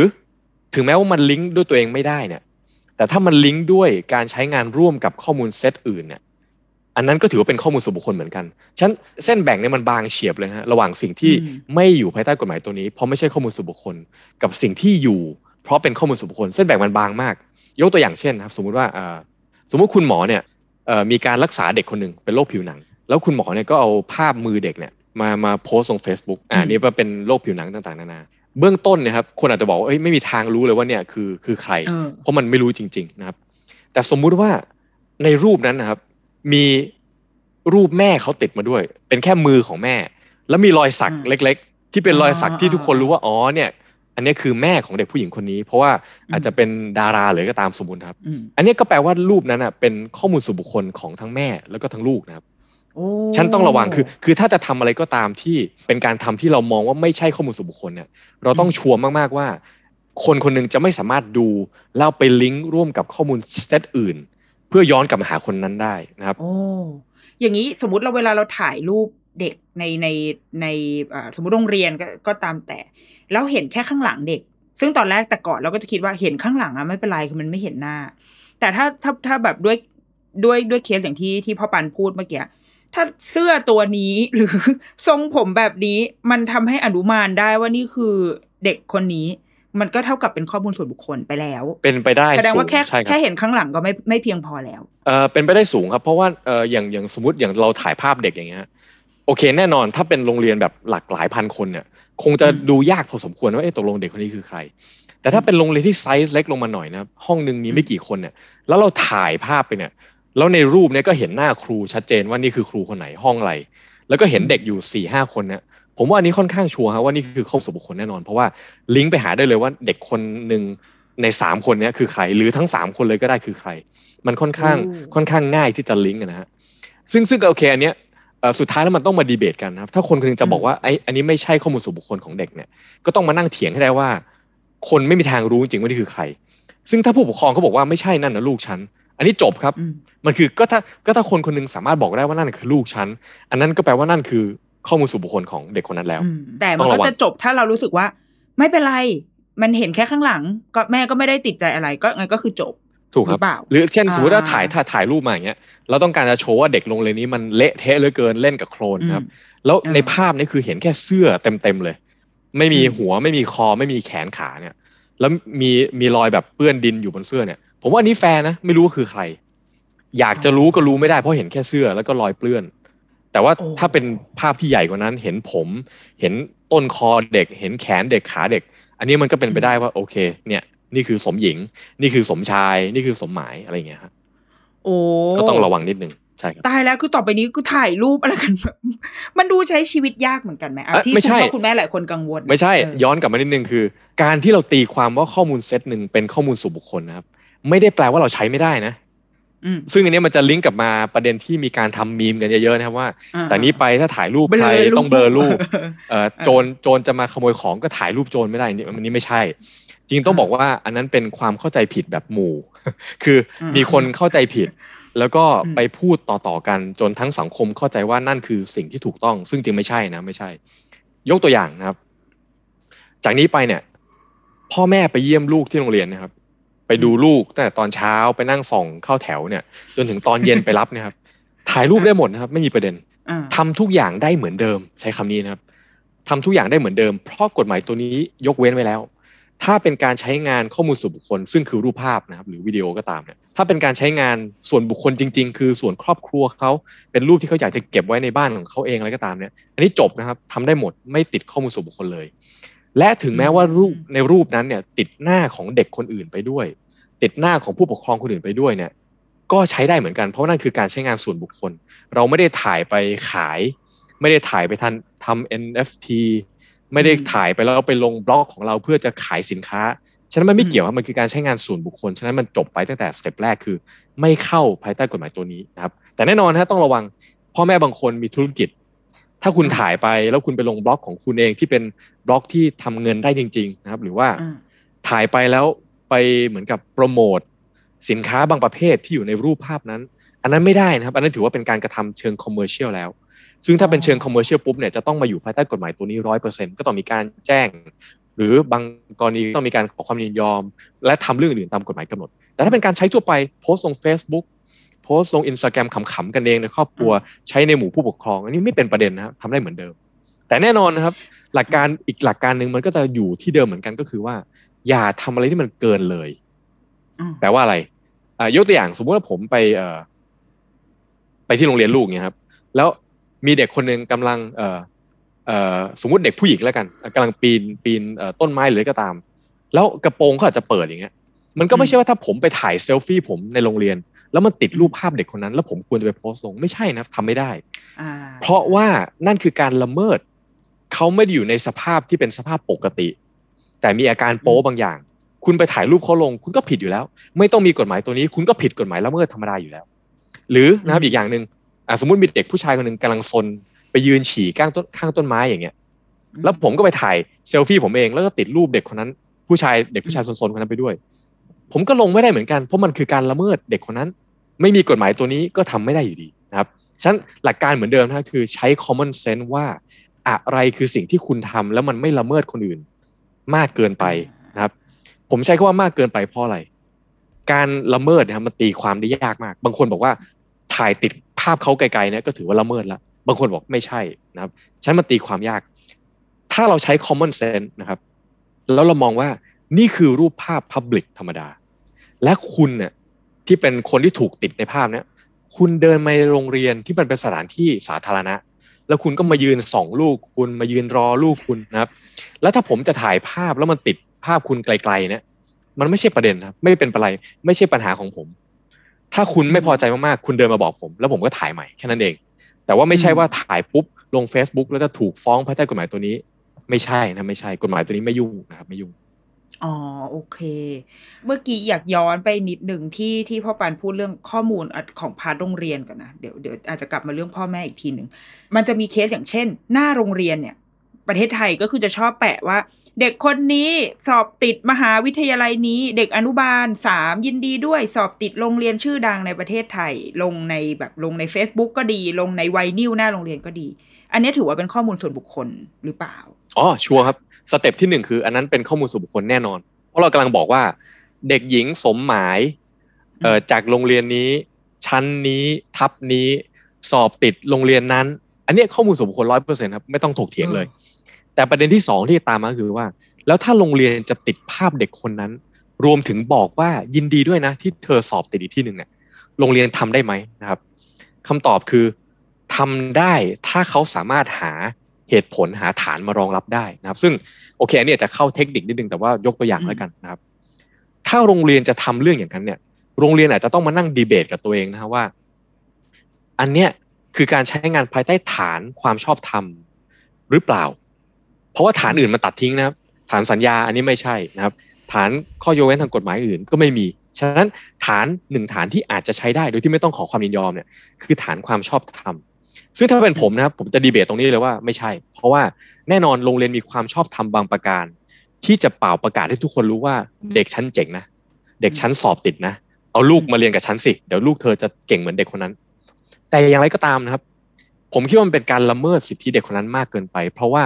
อถึงแม้ว่ามันลิงก์ด้วยตัวเองไม่ได้เนี่ยแต่ถ้ามันลิงก์ด้วยการใช้งานร่วมกับข้อมูลเซตอื่นเนี่ยอันนั้นก็ถือว่าเป็นข้อมูลส่วนบุคคลเหมือนกันฉะนั้นเส้นแบ่งเนี่ยมันบางเฉียบเลยฮะระหว่างสิ่งที่ไม่อยู่ภายใต้กฎหมายตัวนี้เพราะไม่ใช่ข้อมูลส่วนบุคคลกับสิ่งที่อยู่เพราะเป็นข้อมูลส่วนบุคคลเส้นแบ่งมันบางมากยกตัวอย่างเช่นครับสมมุติว่าสมมุติคุณหมอเนี่ยมีการรักษาเด็กคนนึงเป็นโรคผิวหนังแล้วคุณหมอเนี่ยก็เอาภาพมือเด็กเนี่ยมามาโพสต์ลง Facebook อ่านี่ว่าเป็นโรคผิวหนังต่างๆนานาเบื้องต้นเนี่ยครับคนอาจจะบอกว่าเอ้ยไม่มีทางรู้เลยว่าเนี่ยคือคือใครเพราะมันไม่รู้จริงๆนะครับแต่สมมุติว่าในรูปนั้นนะครับมีรูปแม่เขาติดมาด้วยเป็นแค่มือของแม่แล้วมีรอยสักเล็กๆที่เป็นรอยสักที่ทุกคนรู้ว่าอ๋อเนี่ยอันนี้คือแม่ของเด็กผู้หญิงคนนี้เพราะว่าอาจจะเป็นดาราหรือก็ตามสมมุติครับอันนี้ก็แปลว่ารูปนั้นอ่ะเป็นข้อมูลส่วนบุคคลของทั้งแม่แล้วก็ทั้งลูกนะครับฉันต้องระวังคือคือถ้าจะทำอะไรก็ตามที่เป็นการทำที่เรามองว่าไม่ใช่ข้อมูลส่วนบุคคลเนี่ยเราต้องชัวร์มากๆว่าคนคนนึงจะไม่สามารถดูแล้วไปลิงก์ร่วมกับข้อมูลเซตอื่นเพื่อย้อนกลับมาหาคนนั้นได้นะครับโอ้อย่างนี้สมมติเราเวลาเราถ่ายรูปเด็กในในในสมมติโรงเรียนก็ก็ตามแต่แล้วเห็นแค่ข้างหลังเด็กซึ่งตอนแรกแต่ก่อนเราก็จะคิดว่าเห็นข้างหลังอะไม่เป็นไรคือมันไม่เห็นหน้าแต่ถ้าถ้าถ้าแบบด้วยด้วยด้วยเคสอย่างที่ที่พ่อปันพูดเมื่อกี้ถ้าเสื้อตัวนี้หรือทรงผมแบบนี้มันทำให้อนุมานได้ว่านี่คือเด็กคนนี้มันก็เท่ากับเป็นข้อมูลส่วนบุคคลไปแล้วเป็นไปได้แสดงว่าแค่แค่เห็นข้างหลังก็ไม่ไม่เพียงพอแล้วเออเป็นไปได้สูงครับเพราะว่าเอออย่างอย่างสมมติอย่างเราถ่ายภาพเด็กอย่างเงี้ยโอเคแน่นอนถ้าเป็นโรงเรียนแบบหลากหลายพันคนเนี่ยคงจะดูยากพอสมควรว่าเอ๊ะตกลงเด็กคนนี้คือใครแต่ถ้าเป็นโรงเรียนที่ไซส์เล็กลงมาหน่อยนะห้องนึงมีไม่กี่คนเนี่ยแล้วเราถ่ายภาพไปเนี่ยแล้วในรูปเนี่ยก็เห็นหน้าครูชัดเจนว่านี่คือครูคนไหนห้องอะไรแล้วก็เห็นเด็กอยู่ สี่ห้า คนเนี่ยผมว่าอันนี้ค่อนข้างชัวร์ฮะว่านี่คือข้อมูลส่วนบุคคลแน่นอนเพราะว่าลิงก์ไปหาได้เลยว่าเด็กคนนึงในสามคนเนี้ยคือใครหรือทั้งสามคนเลยก็ได้คือใครมันค่อนข้างค่อนข้างง่ายที่จะลิงก์นะฮะซึ่งซึ่งโอเคอันเนี้ยสุดท้ายแล้วมันต้องมาดีเบตกันนะครับถ้าคนคนนึงจะบอกว่าไอ้อันนี้ไม่ใช่ข้อมูลส่วนบุคคลของเด็กเนี่ยก็ต้องมานั่งเถียงให้ได้ว่าคนไม่มีทางรู้จริงว่านี่คือใครซึ่งถ้าผู้ปกครองเขาบอกว่าไม่ใช่นั่นนะลูกฉันอันนี้จบครับมันคือก็ถ้าก็ถ้าคนคนนึงสามารถบอกได้ว่านั่นคือลูกฉันอันนั้นก็แปลว่านั่นคือข้อมูลส่วนบุคคลของเด็กคนนั้นแล้วแต่มันก็จะจบถ้าเรารู้สึกว่าไม่เป็นไรมันเห็นแค่ข้างหลังก็แม่ก็ไม่ได้ติดใจอะไรก็งั้นก็คือจบถูกครับหรือเช่นสมมติว่าถ่ายถ้าถ่ายรูปมาอย่างเงี้ยเราต้องการจะโชว์ว่าเด็กโรงเรียนนี้มันเละเทะเหลือเกินเล่นกับโคลนครับแล้วในภาพนี่คือเห็นแค่เสื้อเต็มๆเลยไม่มีหัวไม่มีคอไม่มีแขนขาเนี่ยแล้วมีมีรอยแบบเปื้อนดินอยู่บนเสื้อเนี่ยผมว่านี่แฟร์นะไม่รู้ว่าคือใครอยากจะรู้ก็รู้ไม่ได้เพราะเห็นแค่เสื้อแล้วก็รอยเปื้อนแต่ว่าถ้าเป็นภาพที่ใหญ่กว่านั้นเห็นผมเห็นต้นคอเด็กเห็นแขนเด็กขาเด็กอันนี้มันก็เป็นไปได้ว่าโอเคเนี่ยนี่คือสมหญิงนี่คือสมชายนี่คือสมหมายอะไรอย่างเงี้ยฮะโอ้ก็ต้องระวังนิดนึงใช่ครับตายแล้วคือต่อไปนี้กูถ่ายรูปอะไรกันมันดูใช้ชีวิตยากเหมือนกันไหมที่คุณพ่อคุณแม่หลายคนกังวลไม่ใช่ย้อนกลับมานิดนึงคือการที่เราตีความว่าข้อมูลเซตนึงเป็นข้อมูลส่วนบุคคลนะครับไม่ได้แปลว่าเราใช้ไม่ได้นะซึ่งอันนี้มันจะลิงก์กลับมาประเด็นที่มีการทำมีมกันเยอะๆนะครับว่าจากนี้ไปถ้าถ่ายรูปใครต้องเบลอรูปโจรโจรจะมาขโมยของก็ถ่ายรูปโจรไม่ได้อันนี้ไม่ใช่จริงต้องบอกว่าอันนั้นเป็นความเข้าใจผิดแบบหมู่คือมีคนเข้าใจผิดแล้วก็ไปพูดต่อๆกันจนทั้งสังคมเข้าใจว่านั่นคือสิ่งที่ถูกต้องซึ่งจริงไม่ใช่นะไม่ใช่ยกตัวอย่างนะครับจากนี้ไปเนี่ยพ่อแม่ไปเยี่ยมลูกที่โรงเรียนนะครับไปดูลูกตั้งแต่ตอนเช้าไปนั่งส่องเข้าแถวเนี่ยจนถึงตอนเย็นไปรับนะครับถ่ายรูปได้หมดนะครับไม่มีประเด็นทำทุกอย่างได้เหมือนเดิมใช้คำนี้นะครับทำทุกอย่างได้เหมือนเดิมเพราะกฎหมายตัวนี้ยกเว้นไว้แล้วถ้าเป็นการใช้งานข้อมูลส่วนบุคคลซึ่งคือรูปภาพนะครับหรือวิดีโอก็ตามเนี่ยถ้าเป็นการใช้งานส่วนบุคคลจริงๆคือส่วนครอบครัวเขาเป็นรูปที่เขาอยากจะเก็บไว้ในบ้านของเขาเองอะไรก็ตามเนี่ยอันนี้จบนะครับทำได้หมดไม่ติดข้อมูลส่วนบุคคลเลยและถึงแม้ว่ารูปในรูปนั้นเนี่ยติดหน้าของเด็กคนอื่นไปด้วยติดหน้าของผู้ปกครองคนอื่นไปด้วยเนี่ยก็ใช้ได้เหมือนกันเพราะนั่นคือการใช้งานส่วนบุคคลเราไม่ได้ถ่ายไปขายไม่ได้ถ่ายไปทำทำ เอ็น เอฟ ที ไม่ได้ถ่ายไปแล้วไปลงบล็อกของเราเพื่อจะขายสินค้าฉะนั้นมันไม่เกี่ยวครับมันคือการใช้งานส่วนบุคคลฉะนั้นมันจบไปตั้งแต่สเต็ปแรกคือไม่เข้าภายใต้กฎหมายตัวนี้นะครับแต่แน่นอนฮะต้องระวังพ่อแม่บางคนมีธุรกิจ ถ้าคุณถ่ายไปแล้วคุณไปลงบล็อกของคุณเองที่เป็นบล็อกที่ทำเงินได้จริงๆนะครับหรือว่าถ่ายไปแล้วไปเหมือนกับโปรโมทสินค้าบางประเภทที่อยู่ในรูปภาพนั้นอันนั้นไม่ได้นะครับอันนั้นถือว่าเป็นการกระทำเชิงคอมเมอร์เชียลแล้วซึ่งถ้าเป็นเชิงคอมเมอร์เชียลปุ๊บเนี่ยจะต้องมาอยู่ภายใต้กฎหมายตัวนี้ หนึ่งร้อยเปอร์เซ็นต์ ก็ต้องมีการแจ้งหรือบางกรณีต้องมีการขอความยินยอมและทำเรื่องอื่นตามกฎหมายกำหนดแต่ถ้าเป็นการใช้ทั่วไปโพสต์ลง Facebook โพสต์ลง Instagram ขำๆกันเองในครอบครัวใช้ในหมู่ผู้ปกครองอันนี้ไม่เป็นประเด็นนะครับทำได้เหมือนเดิมแต่แน่นอนนะครับหลักการอีกหลักการนึงมันก็จะอยู่ที่เดิมเหมือนกันก็คือว่าอย่าทำอะไรที่มันเกินเลยแปลว่าอะไรอ่ายกตัวอย่างสมมุติว่าผมไปเอ่อไปที่โรงเรียนลูกเนี่ยครับแล้วมีเด็กคนนึงกำลังเอ่อเอ่อสมมุติเด็กผู้หญิงแล้วกันกำลังปีนปีนเอ่อต้นไม้หรือก็ตามแล้วกระโปรงเขาอาจจะเปิดอย่างเงี้ยมันก็ไม่ใช่ว่าถ้าผมไปถ่ายเซลฟี่ผมในโรงเรียนแล้วมันติดรูปภาพเด็กคนนั้นแล้วผมควรจะไปโพสต์ลงไม่ใช่นะทำไม่ได้เพราะว่านั่นคือการละเมิดเขาไม่ได้อยู่ในสภาพที่เป็นสภาพปกติแต่มีอาการโป๊บางอย่างคุณไปถ่ายรูปเขาลงคุณก็ผิดอยู่แล้วไม่ต้องมีกฎหมายตัวนี้คุณก็ผิดกฎหมายละเมิดธรรมดาอยู่แล้วหรือนะครับอีกอย่างนึงสมมุติมีเด็กผู้ชายคนนึงกำลังซนไปยืนฉี่ข้างต้นข้างต้นไม้อย่างเงี้ยแล้วผมก็ไปถ่ายเซลฟี่ผมเองแล้วก็ติดรูปเด็กคนนั้นผู้ชายเด็กผู้ชายซนๆคนนั้นไปด้วยผมก็ลงไม่ได้เหมือนกันเพราะมันคือการละเมิดเด็กคนนั้นไม่มีกฎหมายตัวนี้ก็ทำไม่ได้อยู่ดีนะครับฉะนั้นหลักการเหมือนเดิมนะคือใช้ common sense ว่าอะไรคือสิ่งที่คุณทำแล้วมันไม่ละเมิดคนอื่นมากเกินไปนะครับผมใช้คำว่ามากเกินไปเพราะอะไรการละเมิดนะครับมันตีความได้ยากมากบางคนบอกว่าถ่ายติดภาพเขาไกลๆเนี่ยก็ถือว่าละเมิดละบางคนบอกไม่ใช่นะครับฉะนั้นมันตีความยากถ้าเราใช้ common sense นะครับแล้วเรามองว่านี่คือรูปภาพ public ธรรมดาและคุณเนี่ยที่เป็นคนที่ถูกติดในภาพเนี่ยคุณเดินมาโรงเรียนที่มันเป็นสถานที่สาธารณะแล้วคุณก็มายืนส่องลูกคุณมายืนรอลูกคุณนะครับแล้วถ้าผมจะถ่ายภาพแล้วมันติดภาพคุณไกลๆเนี่ยมันไม่ใช่ประเด็นครับไม่เป็นอะไรไม่ใช่ปัญหาของผมถ้าคุณไม่พอใจมากๆคุณเดินมาบอกผมแล้วผมก็ถ่ายใหม่แค่นั้นเองแต่ว่าไม่ใช่ว่าถ่ายปุ๊บลง Facebook แล้วจะถูกฟ้องภายใต้กฎหมายตัวนี้ไม่ใช่นะไม่ใช่กฎหมายตัวนี้ไม่ยุ่งนะครับไม่ยุ่งอ๋อโอเคเมื่อกี้อยากย้อนไปนิดนึงที่ที่พ่อปานพูดเรื่องข้อมูลของพาร์ทโรงเรียนก่อนนะเดี๋ยวเดี๋ยวอาจจะกลับมาเรื่องพ่อแม่อีกทีนึงมันจะมีเคสอย่างเช่นหน้าโรงเรียนเนี่ยประเทศไทยก็คือจะชอบแปะว่าเด็กคนนี้สอบติดมหาวิทยาลัยนี้เด็กอนุบาลสามยินดีด้วยสอบติดโรงเรียนชื่อดังในประเทศไทยลงในแบบลงใน Facebook ก็ดีลงในไวนิลหน้าโรงเรียนก็ดีอันนี้ถือว่าเป็นข้อมูลส่วนบุคคลหรือเปล่าอ๋อชัวร์ครับสเต็ปที่หนึ่งคืออันนั้นเป็นข้อมูลส่วนบุคคลแน่นอนเพราะเรากำลังบอกว่าเด็กหญิงสมหมายเอ่อจากโรงเรียนนี้ชั้นนี้ทับนี้สอบติดโรงเรียนนั้นอันนี้ข้อมูลส่วนบุคคล หนึ่งร้อยเปอร์เซ็นต์ ครับไม่ต้องถกเถียงเลยแต่ประเด็นที่สองที่ตามมาคือว่าแล้วถ้าโรงเรียนจะติดภาพเด็กคนนั้นรวมถึงบอกว่ายินดีด้วยนะที่เธอสอบติดอีกที่นึงเนี่ยโรงเรียนทำได้ไหมนะครับคำตอบคือทำได้ถ้าเขาสามารถหาเหตุผลหาฐานมารองรับได้นะครับซึ่งโอเคอันนี้จะเข้าเทคนิคนิดนึงแต่ว่ายกตัวอย่างแล้วกันนะครับถ้าโรงเรียนจะทำเรื่องอย่างนั้นเนี่ยโรงเรียนอาจจะต้องมานั่งดีเบตกับตัวเองนะฮะว่าอันเนี้ยคือการใช้งานภายใต้ฐานความชอบธรรมหรือเปล่าเพราะว่าฐานอื่นมันตัดทิ้งนะครับฐานสัญญาอันนี้ไม่ใช่นะครับฐานข้อยกเว้นทางกฎหมายอื่นก็ไม่มีฉะนั้นฐานหนึ่งฐานที่อาจจะใช้ได้โดยที่ไม่ต้องขอความยินยอมเนี่ยคือฐานความชอบธรรมซึ่งถ้าเป็นผมนะครับผมจะดีเบตตรงนี้เลยว่าไม่ใช่เพราะว่าแน่นอนโรงเรียนมีความชอบธรรมบางประการที่จะเป่าประกาศให้ทุกคนรู้ว่าเด็กชั้นเจ๋งนะเด็กชั้นสอบติดนะเอาลูกมาเรียนกับฉันสิเดี๋ยวลูกเธอจะเก่งเหมือนเด็กคนนั้นแต่อย่างไรก็ตามนะครับผมคิดว่ามันเป็นการละเมิดสิทธิเด็กคนนั้นมากเกินไปเพราะว่า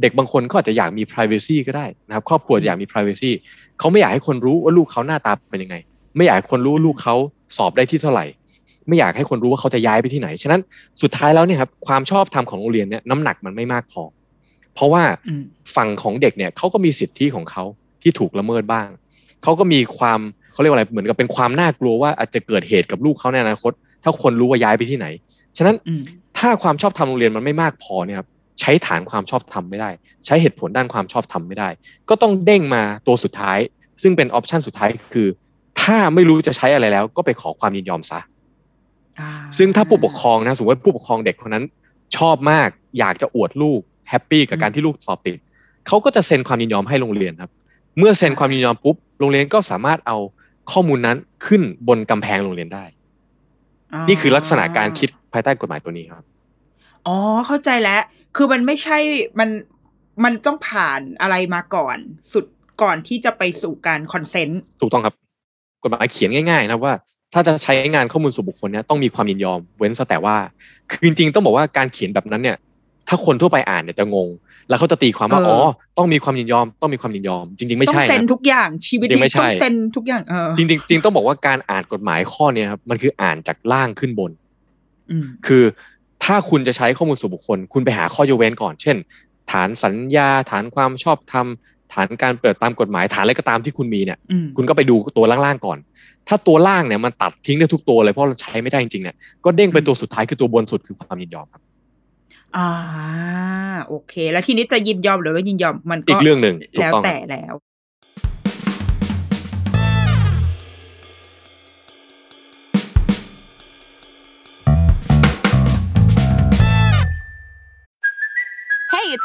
เด็กบางคนก็อาจจะอยากมี privacy ก็ได้นะครับครอบครัวอยากมี privacy เขาไม่อยากให้คนรู้ว่าลูกเขาหน้าตาเป็นยังไงไม่อยากให้คนรู้ลูกเขาสอบได้ที่เท่าไหร่ไม่อยากให้คนรู้ว่าเขาจะย้ายไปที่ไหนฉะนั้นสุดท้ายแล้วเนี่ยครับความชอบธรรมของโรงเรียนเนี่ยน้ำหนักมันไม่มากพอเพราะว่าฝั่งของเด็กเนี่ยเขาก็มีสิทธิของเขาที่ถูกละเมิดบ้างเขาก็มีความเขาเรียกว่าอะไรเหมือนกับเป็นความน่ากลัวว่าอาจจะเกิดเหตุกับลูกเขาในอนาคตถ้าคนรู้ว่าย้ายไปที่ไหนฉะนั้นถ้าความชอบธรรมโรงเรียนมันไม่มากพอเนี่ยครับใช้ฐานความชอบธรรมไม่ได้ใช้เหตุผลด้านความชอบธรรมไม่ได้ก็ต้องเด้งมาตัวสุดท้ายซึ่งเป็นออปชันสุดท้ายคือถ้าไม่รู้จะใช้อะไรแล้วก็ไปขอความยินยอมซะซึ่งถ้าผู้ปกครองนะสมมติว่าผู้ปกครองเด็กคนนั้นชอบมากอยากจะอวดลูกแฮปปี้กับการที่ลูกสอบติดเขาก็จะเซ็นความยินยอมให้โรงเรียนครับเมื่อเซ็นความยินยอมปุ๊บโรงเรียนก็สามารถเอาข้อมูลนั้นขึ้นบนกำแพงโรงเรียนได้นี่คือลักษณะการคิดภายใต้กฎหมายตัวนี้ครับ อ๋อเข้าใจแล้วคือมันไม่ใช่มันมันต้องผ่านอะไรมาก่อนสุดก่อนที่จะไปสู่การคอนเซนต์ถูกต้องครับกฎหมายเขียนง่ายๆนะว่าถ้าจะใช้งานข้อมูลส่วนบุคคลเนี่ยต้องมีความยินยอมเว้นซะแต่ว่าคือจริงๆต้องบอกว่าการเขียนแบบนั้นเนี่ยถ้าคนทั่วไปอ่านเนี่ยจะงงแล้วเขาจะตีความว่าอ๋อต้องมีความยินยอมต้องมีความยินยอมจริงๆไม่ใช่ต้องเซ็นทุกอย่างชีวิตนี้ต้องเซ็นทุกอย่างเออจริงๆต้องบอกว่าการอ่านกฎหมายข้อนี้ครับมันคืออ่านจากล่างขึ้นบนคือถ้าคุณจะใช้ข้อมูลส่วนบุคคลคุณไปหาข้อยกเว้นก่อนเช่นฐานสัญญาฐานความชอบธรรมฐานการเปิดตามกฎหมายฐานอะไรก็ตามที่คุณมีเนี่ยคุณก็ไปดูตัวล่างๆก่อนถ้าตัวล่างเนี่ยมันตัดทิ้งได้ทุกตัวเลยเพราะเราใช้ไม่ได้จริงๆเนี่ยก็เด้งไปตัวสุดท้ายคือตัวบนสุดคือความยินยอมครับอ่าโอเคแล้วทีนี้จะยินยอมหรือไม่ยินยอมมันก็อีกเรื่องนึงแล้วแต่แล้วIt's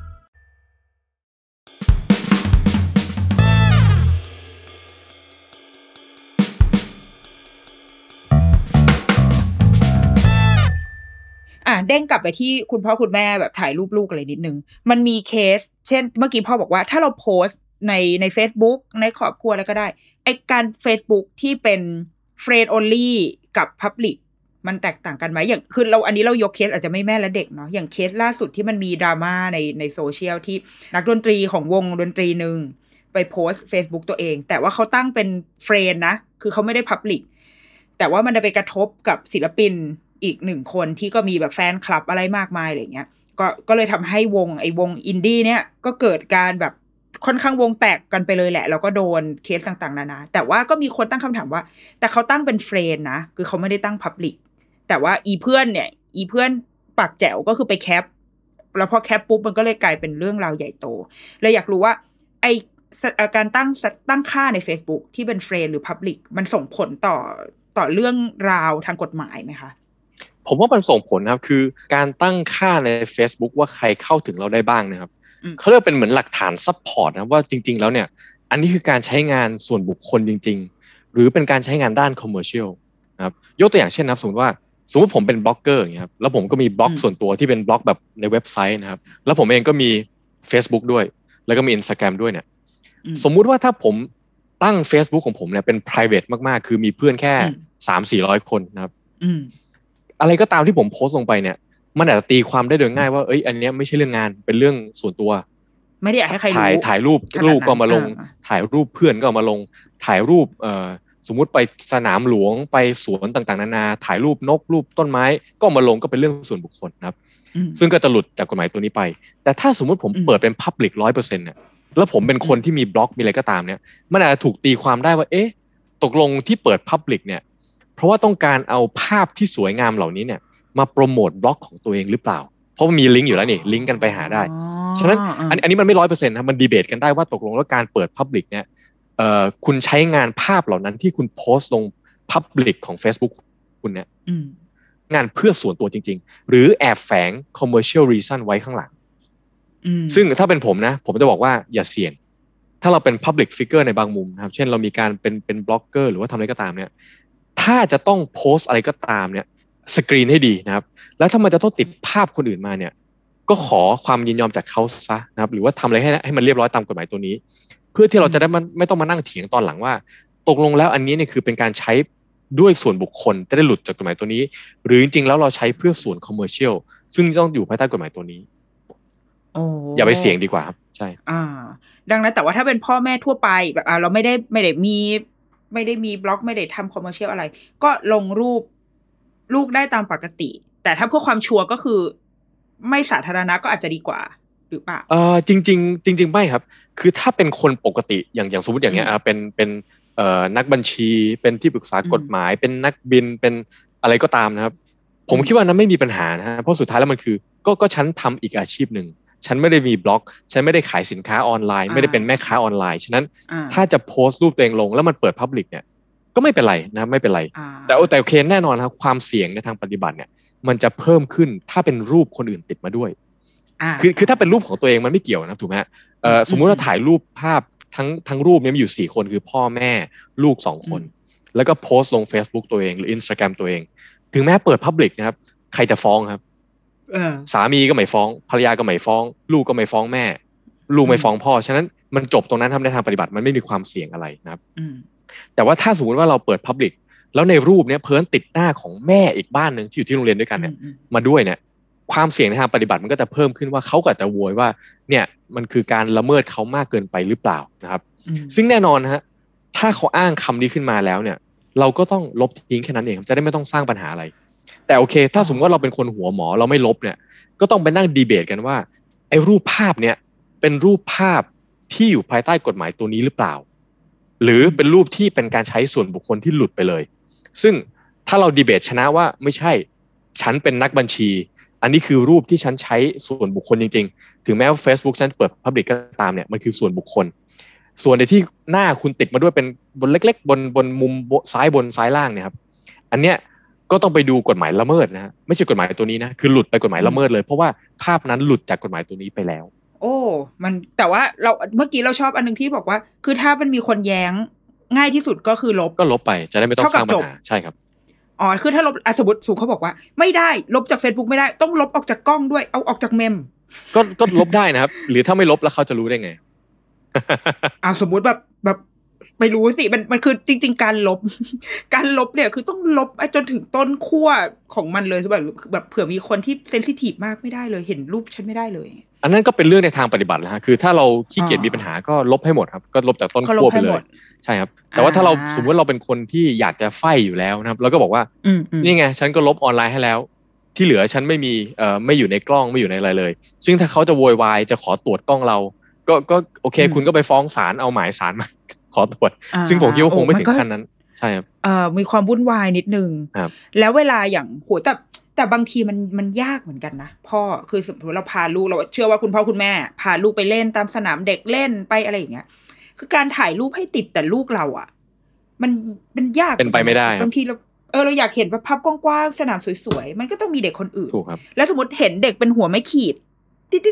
อ่ะเด้งกลับไปที่คุณพ่อคุณแม่แบบถ่ายรูปลูกอะไรนิดนึงมันมีเคสเช่นเมื่อกี้พ่อบอกว่าถ้าเราโพสต์ในใน Facebook ในครอบครัวแล้วก็ได้ไอ้การ Facebook ที่เป็น friend only กับ public มันแตกต่างกันไหมอย่างคือเราอันนี้เรายกเคสอาจจะไม่แม่และเด็กเนาะอย่างเคสล่าสุดที่มันมีดราม่าในในโซเชียลที่นักดนตรีของวงดนตรีนึงไปโพสต์ Facebook ตัวเองแต่ว่าเขาตั้งเป็น friend นะคือเขาไม่ได้ public แต่ว่ามันจะไปกระทบกับศิลปินอีกหนึ่งคนที่ก็มีแบบแฟนคลับอะไรมากมายอะไรเงี้ยก็ก็เลยทำให้วงไอ้วงอินดี้เนี่ยก็เกิดการแบบค่อนข้างวงแตกกันไปเลยแหละแล้วก็โดนเคสต่างๆนานาแต่ว่าก็มีคนตั้งคำถามว่าแต่เขาตั้งเป็นเฟรนด์นะคือเขาไม่ได้ตั้งพับลิกแต่ว่าอีเพื่อนเนี่ยอีเพื่อนปากแจ๋วก็คือไปแคปแล้วพอแคปปุ๊บมันก็เลยกลายเป็นเรื่องราวใหญ่โตเลยอยากรู้ว่าไอการตั้งตั้งค่าใน Facebook ที่เป็นเฟรนด์หรือพับลิกมันส่งผลต่อต่อเรื่องราวทางกฎหมายไหมคะผมว่ามันส่งผลนะครับคือการตั้งค่าใน Facebook ว่าใครเข้าถึงเราได้บ้างนะครับเขาเรียกเป็นเหมือนหลักฐานซัพพอร์ตนะว่าจริงๆแล้วเนี่ยอันนี้คือการใช้งานส่วนบุคคลจริงๆหรือเป็นการใช้งานด้านคอมเมอร์เชียลนะครับยกตัวอย่างเช่นนะครับสมมติว่าสมมติผมเป็นบล็อกเกอร์อย่างเงี้ยครับแล้วผมก็มีบล็อกส่วนตัวที่เป็นบล็อกแบบในเว็บไซต์นะครับแล้วผมเองก็มี Facebook ด้วยแล้วก็มี Instagram ด้วยเนี่ยสมมุติว่าถ้าผมตั้ง Facebook ของผมเนี่ยเป็น private มากๆคือมีเพื่อนแค่ สามถึงสี่ร้อย คนนะครับอะไรก็ตามที่ผมโพสต์ลงไปเนี่ยมันอาจจะตีความได้โดยง่ายว่าเอ้ยอันนี้ไม่ใช่เรื่องงานเป็นเรื่องส่วนตัวไม่ได้อยากให้ใครรู้ถ่ายถ่ายรูปลูกก็มาลงถ่ายรูปเพื่อนก็มาลงถ่ายรูปเอ่อสมมุติไปสนามหลวงไปสวนต่างๆนานาถ่ายรูปนกรูปต้นไม้ก็มาลงก็เป็นเรื่องส่วนบุคคลนะครับซึ่งก็จะหลุดจากกฎหมายตัวนี้ไปแต่ถ้าสมมุติผมเปิดเป็น public ร้อยเปอร์เซ็นต์ เนี่ยแล้วผมเป็นคนที่มีบล็อกมีอะไรก็ตามเนี่ยมันอาจจะถูกตีความได้ว่าเอ๊ะตกลงที่เปิด public เนี่ยเพราะว่าต้องการเอาภาพที่สวยงามเหล่านี้เนี่ยมาโปรโมทบล็อกของตัวเองหรือเปล่าเพราะมันมีลิงก์อยู่แล้วนี่ลิงก์กันไปหาได้ฉะนั้นอันนี้มันไม่ ร้อยเปอร์เซ็นต์ นะมันดีเบตกันได้ว่าตกลงแล้วการเปิด public เนี่ยเอ่อคุณใช้งานภาพเหล่านั้นที่คุณโพสต์ลง public ของ Facebook คุณเนี่ยงานเพื่อส่วนตัวจริงๆหรือแอบแฝง commercial reason ไว้ข้างหลังซึ่งถ้าเป็นผมนะผมจะบอกว่าอย่าเสี่ยงถ้าเราเป็น public figure ในบางมุมนะครับเช่นเรามีการเป็นเป็นบล็อกเกอร์หรือว่าทำอะไรก็ตามเนี่ยถ้าจะต้องโพสอะไรก็ตามเนี่ยสกรีนให้ดีนะครับแล้วถ้ามันจะต้องติดภาพคนอื่นมาเนี่ยก็ขอความยินยอมจากเขาซะนะครับหรือว่าทำอะไรให้ให้มันเรียบร้อยตามกฎหมายตัวนี้เพื่อที่เราจะได้ไม่ต้องมานั่งเถียงตอนหลังว่าตกลงแล้วอันนี้เนี่ยคือเป็นการใช้ด้วยส่วนบุคคลจะได้หลุดจากกฎหมายตัวนี้หรือจริงๆแล้วเราใช้เพื่อส่วนคอมเมอร์เชียลซึ่งต้องอยู่ภายใต้กฎหมายตัวนี้อย่าไปเสี่ยงดีกว่าครับใช่ดังนั้นแต่ว่าถ้าเป็นพ่อแม่ทั่วไปแบบเราไม่ได้ไม่ได้มีไม่ได้มีบล็อกไม่ได้ทำคอมเมอร์เชียลอะไรก็ลงรูปลูกได้ตามปกติแต่ถ้าเพื่อความชัวร์ก็คือไม่สาธารณะก็อาจจะดีกว่าหรือเปล่าเออจริงจริงจริงไม่ครับคือถ้าเป็นคนปกติอย่างอย่างสมมติอย่างเงี้ยเป็นเป็นเอ่อนักบัญชีเป็นที่ปรึกษากฎหมายเป็นนักบินเป็นอะไรก็ตามนะครับผมคิดว่านั้นไม่มีปัญหานะฮะเพราะสุดท้ายแล้วมันคือก็ก็ฉันทำอีกอาชีพนึง ฉันไม่ได้มีบล็อกฉันไม่ได้ขายสินค้าออนไลน์ไม่ได้เป็นแม่ค้าออนไลน์ฉะนั้นถ้าจะโพสต์รูปตัวเองลงแล้วมันเปิด public เนี่ยก็ไม่เป็นไรนะไม่เป็นไรแต่แต่โอเคแน่นอนครับความเสี่ยงในทางปฏิบัติเนี่ยมันจะเพิ่มขึ้นถ้าเป็นรูปคนอื่นติดมาด้วยคือคือถ้าเป็นรูปของตัวเองมันไม่เกี่ยวนะถูกไหมเอ่อสมมุติว่าถ่ายรูปภาพทั้งทั้งรูปเนี่ยมีอยู่สี่คนคือพ่อแม่ลูกสองคนแล้วก็โพสต์ลง Facebook ตัวเองหรือ Instagram ตัวเองถึงแม้เปิด public นะครับใครจะฟ้องครับสามีก็ไม่ฟ้องภรรยาก็ไม่ฟ้องลูกก็ไม่ฟ้องแม่ลูกไม่ฟ้องพ่อฉะนั้นมันจบตรงนั้นทำในทางปฏิบัติมันไม่มีความเสี่ยงอะไรนะครับแต่ว่าถ้าสมมติว่าเราเปิด public แล้วในรูปเนี้ยเพิ่นติดหน้าของแม่อีกบ้านนึงที่อยู่ที่โรงเรียนด้วยกันเนี่ยมาด้วยเนี่ยความเสี่ยงในทางปฏิบัติมันก็จะเพิ่มขึ้นว่าเขาก็จะโวยว่าเนี่ยมันคือการละเมิดเขามากเกินไปหรือเปล่านะครับซึ่งแน่นอนฮะถ้าเขาอ้างคำนี้ขึ้นมาแล้วเนี่ยเราก็ต้องลบทิ้งแค่นั้นเองจะได้ไม่ต้องสร้างปัญหาอะไรแต่โอเคถ้าสมมติว่าเราเป็นคนหัวหมอเราไม่ลบเนี่ยก็ต้องไปนั่งดีเบตกันว่าไอ้รูปภาพเนี่ยเป็นรูปภาพที่อยู่ภายใต้กฎหมายตัวนี้หรือเปล่าหรือเป็นรูปที่เป็นการใช้ส่วนบุคคลที่หลุดไปเลยซึ่งถ้าเราดีเบตชนะว่าไม่ใช่ฉันเป็นนักบัญชีอันนี้คือรูปที่ฉันใช้ส่วนบุคคลจริงๆถึงแม้ว่า Facebook ฉันเปิด Public ก็ตามเนี่ยมันคือส่วนบุคคลส่วนในที่หน้าคุณติดมาด้วยเป็นบนเล็กๆบนบนมุมซ้ายบนซ้ายล่างเนี่ยครับอันเนี้ยก็ต้องไปดูกฎหมายละเมิดนะฮะไม่ใช่กฎหมายตัวนี้นะคือหลุดไปกฎหมายละเมิดเลยเพราะว่าภาพนั้นหลุดจากกฎหมายตัวนี้ไปแล้วโอ้มันแต่ว่าเราเมื่อกี้เราชอบอันนึงที่บอกว่าคือถ้ามันมีคนแย้งง่ายที่สุดก็คือลบก็ลบไปจะได้ไม่ต้องสร้างปัญหาใช่ครับอ๋อคือถ้าลบสมมุติสูงเขาบอกว่าไม่ได้ลบจาก Facebook ไม่ได้ต้องลบออกจากกล้องด้วยเอาออกจากเมมก็ก็ลบได้นะครับหรือถ้าไม่ลบแล้วเขาจะรู้ได้ไงอ้าวสมมุติแบบแบบไม่รู้สิมันมันคือจริงๆการลบการลบเนี่ยคือต้องลบไอ้จนถึงต้นขั้วของมันเลยแบบแบบเผื่อมีคนที่เซนซิทีฟมากไม่ได้เลยเห็นรูปฉันไม่ได้เลยอันนั้นก็เป็นเรื่องในทางปฏิบัตินะฮะคือถ้าเราขี้เกียจมีปัญหาก็ลบให้หมดครับก็ลบจากต้นขั้วไปเลยใช่ครับแต่ว่าถ้าเราสมมติเราเป็นคนที่อยากจะไฟอยู่แล้วนะครับแล้วก็บอกว่านี่ไงฉันก็ลบออนไลน์ให้แล้วที่เหลือฉันไม่มีเอ่อไม่อยู่ในกล้องไม่อยู่ในอะไรเลยซึ่งถ้าเขาจะโวยวายจะขอตรวจกล้องเราก็ก็โอเคคุณก็ไปฟ้องศาลเอาหมายศาลมาขอตรวจซึ่งผมคิดว่าคงไม่ถึงขั้นนั้นใช่ครับเอ่อมีความวุ่นวายนิดนึงแล้วเวลาอย่างโหแต่แต่บางทีมันมันยากเหมือนกันนะพ่อคือสมมติเราพาลูกเราเชื่อว่าคุณพ่อคุณแม่พาลูกไปเล่นตามสนามเด็กเล่นไปอะไรอย่างเงี้ยคือการถ่ายรูปให้ติดแต่ลูกเราอ่ะมันมันยากเป็นไปไม่ได้บางทีเราเออเราอยากเห็นภาพกว้างๆสนามสวยๆมันก็ต้องมีเด็กคนอื่นถูกครับแล้วสมมติเห็นเด็กเป็นหัวไม่ขีดติด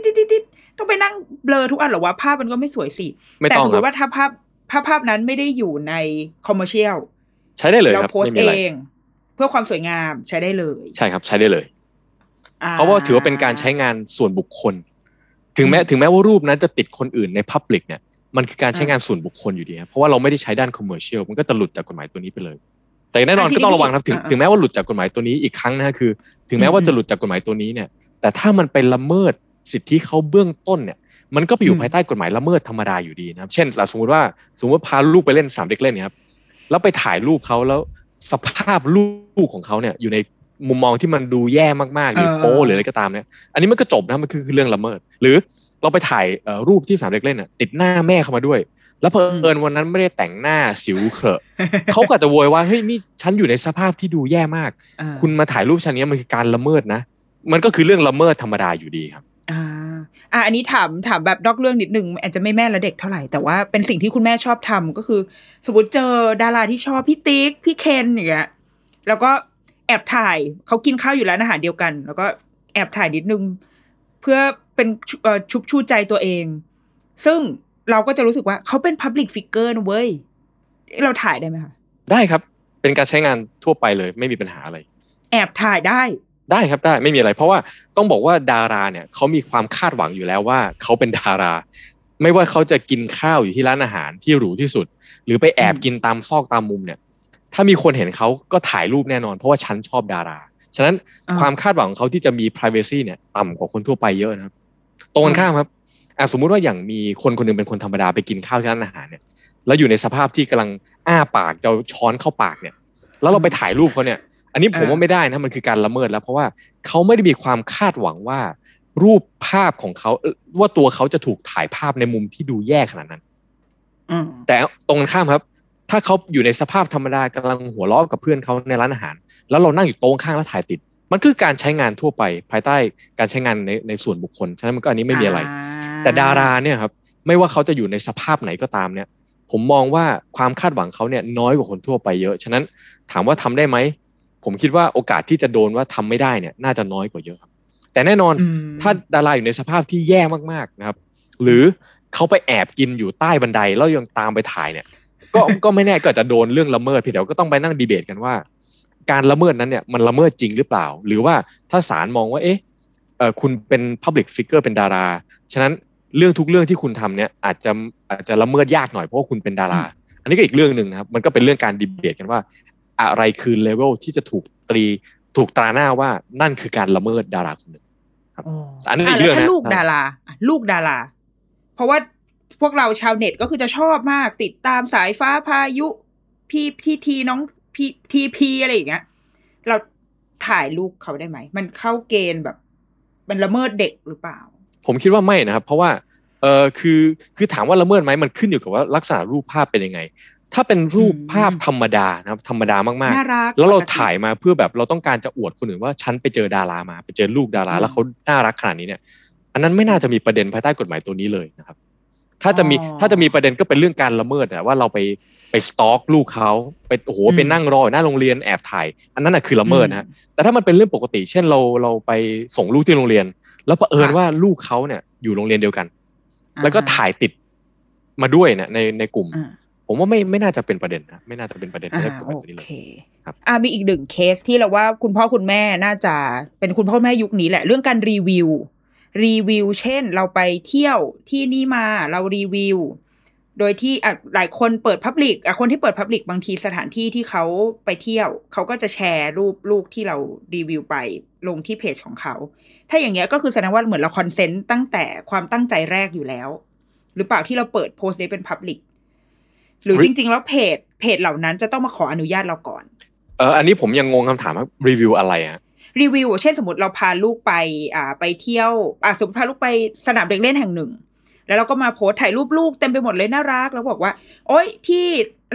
ๆๆๆต้องไปนั่งเบลอทุกอันหรอวะภาพมันก็ไม่สวยสิแต่สมมติว่าถ้าภาพภาพภาพนั้นไม่ได้อยู่ในคอมเมอร์เชียลใช้ได้เลยครับเราโพสเองเพื่อความสวยงามใช้ได้เลยใช่ครับใช้ได้เลยเพราะว่าถือว่าเป็นการใช้งานส่วนบุคคลถึงแม้ถึงแม้ว่ารูปนั้นจะติดคนอื่นใน Public เนี่ยมันคือการใช้งานส่วนบุคคลอยู่ดีครับเพราะว่าเราไม่ได้ใช้ด้านคอมเมอร์เชียลมันก็จะหลุดจากกฎหมายตัวนี้ไปเลยแต่แน่นอนก็ต้องระวังครับถึงถึงแม้ว่าหลุดจากกฎหมายตัวนี้อีกครั้งนะคือถึงแม้ว่าจะหลุดจากกฎหมายตัวนี้เนี่ยแต่ถ้ามันไปละเมิดสิทธิเขาเบื้องต้นเนี่ยมันก็ไปอยู่ภายใต้กฎหมายละเมิดธรรมดาอยู่ดีนะครับเช่นสมมติว่าสมมติว่าพาลูกไปเล่นสนามเด็กเล่นเนี่ยครับแล้วไปถ่ายรูปเขาแล้วสภาพลูกของเขาเนี่ยอยู่ในมุมมองที่มันดูแย่มากๆหรือโป๊หรืออะไรก็ตามเนี่ยอันนี้มันก็จบนะมันคือเรื่องละเมิดหรือเราไปถ่ายรูปที่สนามเด็กเล่นน่ะติดหน้าแม่เข้ามาด้วยแล้วเผอิญวันนั้นไม่ได้แต่งหน้าสิวเครอะเขาก็จะโวยว่าเฮ้ยนี่ฉันอยู่ในสภาพที่ดูแย่มากคุณมาถ่ายรูปฉันเนี่ยมันคือการละเมิดนะมันก็คือเรื่องละเมิดธรรมดาอยู่ดีครับอ่าอ่ะอันนี้ถามถามแบบนอกเรื่องนิดนึงอาจจะไม่แม่และเด็กเท่าไหร่แต่ว่าเป็นสิ่งที่คุณแม่ชอบทำก็คือสมมติเจอดาราที่ชอบพี่ติ๊กพี่เคนอย่างเงี้ยแล้วก็แอบถ่ายเขากินข้าวอยู่ร้านอาหารเดียวกันแล้วก็แอบถ่ายนิดนึงเพื่อเป็นชุบชูใจตัวเองซึ่งเราก็จะรู้สึกว่าเขาเป็น public figure นะเว้ยเราถ่ายได้ไหมคะได้ครับเป็นการใช้งานทั่วไปเลยไม่มีปัญหาอะไรแอบถ่ายได้ได้ครับได้ไม่มีอะไรเพราะว่าต้องบอกว่าดาราเนี่ยเขามีความคาดหวังอยู่แล้วว่าเขาเป็นดาราไม่ว่าเขาจะกินข้าวอยู่ที่ร้านอาหารที่หรูที่สุดหรือไปแอบกินตามซอกตามมุมเนี่ยถ้ามีคนเห็นเขาก็ถ่ายรูปแน่นอนเพราะว่าฉันชอบดาราฉะนั้นความคาดหวังของเขาที่จะมี privacy เนี่ยต่ำกว่าคนทั่วไปเยอะนะครับตรงกันข้ามครับอ่ะสมมุติว่าอย่างมีคนคนนึงเป็นคนธรรมดาไปกินข้าวที่ร้านอาหารเนี่ยแล้วอยู่ในสภาพที่กำลังอ้าปากจะช้อนเข้าปากเนี่ยแล้วเราไปถ่ายรูปเขาเนี่ยอันนี้ผมว่าไม่ได้นะมันคือการละเมิดแล้วเพราะว่าเขาไม่ได้มีความคาดหวังว่ารูปภาพของเขาว่าตัวเขาจะถูกถ่ายภาพในมุมที่ดูแย่ขนาดนั้นแต่ตรงกันข้ามครับถ้าเขาอยู่ในสภาพธรรมดากำลังหัวเราะกับเพื่อนเขาในร้านอาหารแล้วเรานั่งอยู่โต๊ะข้างแล้วถ่ายติด มันคือการใช้งานทั่วไปภายใต้การใช้งานในในส่วนบุคคลฉะนั้นมันก็อันนี้ไม่มีอะไรแต่ดาราเนี่ยครับไม่ว่าเขาจะอยู่ในสภาพไหนก็ตามเนี่ยผมมองว่าความคาดหวังเขาเนี่ยน้อยกว่าคนทั่วไปเยอะฉะนั้นถามว่าทำได้ไหมผมคิดว่าโอกาสที่จะโดนว่าทำไม่ได้เนี่ยน่าจะน้อยกว่าเยอะครับแต่แน่นอนถ้าดาราอยู่ในสภาพที่แย่มากๆนะครับหรือเขาไปแอบกินอยู่ใต้บันไดแล้วยังตามไปถ่ายเนี่ย ก็ก็ไม่แน่ก็จะโดนเรื่องละเมิดพี่เดี๋ยวก็ต้องไปนั่งดีเบตกันว่าการละเมิดนั้นเนี่ยมันละเมิดจริงหรือเปล่าหรือว่าถ้าศาลมองว่าเอ๊ะเอ่อคุณเป็น public figure เป็นดาราฉะนั้นเรื่องทุกเรื่องที่คุณทำเนี่ยอาจจะอาจจะละเมิดยากหน่อยเพราะว่าคุณเป็นดาราอันนี้ก็อีกเรื่องนึงนะครับมันก็เป็นเรื่องการดีเบตกันว่าอะไรคือเลเวลที่จะถูกตรีถูกตราหน้าว่านั่นคือการละเมิดดาราคนหนึ่งครับอันนี้อีกเรื่องนะลูกดาราลูกดาราเพราะว่าพวกเราชาวเน็ตก็คือจะชอบมากติดตามสายฟ้าพายุพี่ทีทีน้องพี่ทีพีอะไรอย่างเงี้ยเราถ่ายลูกเขาได้ไหมมันเข้าเกณฑ์แบบมันละเมิดเด็กหรือเปล่าผมคิดว่าไม่นะครับเพราะว่าเออคือคือถามว่าละเมิดไหมมันขึ้นอยู่กับว่าลักษณะรูปภาพเป็นยังไงถ้าเป็นรูปภาพธรรมดานะครับธรรมดามากๆแล้วเราถ่ายมาเพื่อแบบเราต้องการจะอวดคนอื่นว่าฉันไปเจอดารามาไปเจอลูกดาราแล้วเขาน่ารักขนาดนี้เนี่ยอันนั้นไม่น่าจะมีประเด็นภายใต้กฎหมายตัวนี้เลยนะครับถ้าจะมีถ้าจะมีประเด็นก็เป็นเรื่องการละเมิดนะว่าเราไปไปสตอกลูกเขาไปโอ้โหไปนั่งรอหน้าโรงเรียนแอบถ่ายอันนั้นน่ะคือละเมิดนะแต่ถ้ามันเป็นเรื่องปกติเช่นเราเราไปส่งลูกที่โรงเรียนแล้วเผอิญว่าลูกเขาเนี่ยอยู่โรงเรียนเดียวกันแล้วก็ถ่ายติดมาด้วยเนี่ยในในกลุ่มผมว่าไม่ไม่น่าจะเป็นประเด็นนะไม่น่าจะเป็นประเด็นในกฎหมายตัวนี้เลยครับอ่ามีอีกหนึ่งเคสที่เราว่าคุณพ่อคุณแม่น่าจะเป็นคุณพ่อแม่ยุคนี้แหละเรื่องการรีวิวรีวิวเช่นเราไปเที่ยวที่นี่มาเรารีวิวโดยที่หลายคนเปิด public อ่ะคนที่เปิด public บางทีสถานที่ที่เขาไปเที่ยวเขาก็จะแชร์รูปลูกที่เรารีวิวไปลงที่เพจของเขาถ้าอย่างเงี้ยก็คือแสดงว่าเหมือนเราคอนเซนต์ตั้งแต่ความตั้งใจแรกอยู่แล้วหรือเปล่าที่เราเปิดโพสต์นี้เป็น public หรือจริงๆแล้วเพจเพจเหล่านั้นจะต้องมาขออนุญาตเราก่อนเอออันนี้ผมยังงงคำถามว่ารีวิวอะไรฮะรีวิวเช่นสมมติเราพาลูกไปอ่าไปเที่ยวอ่าสมมติพาลูกไปสนามเด็กเล่นแห่งหนึ่งแล้วเราก็มาโพสถ่ายรูปลูกเต็มไปหมดเลยน่ารักแล้วบอกว่าโอ๊ยที่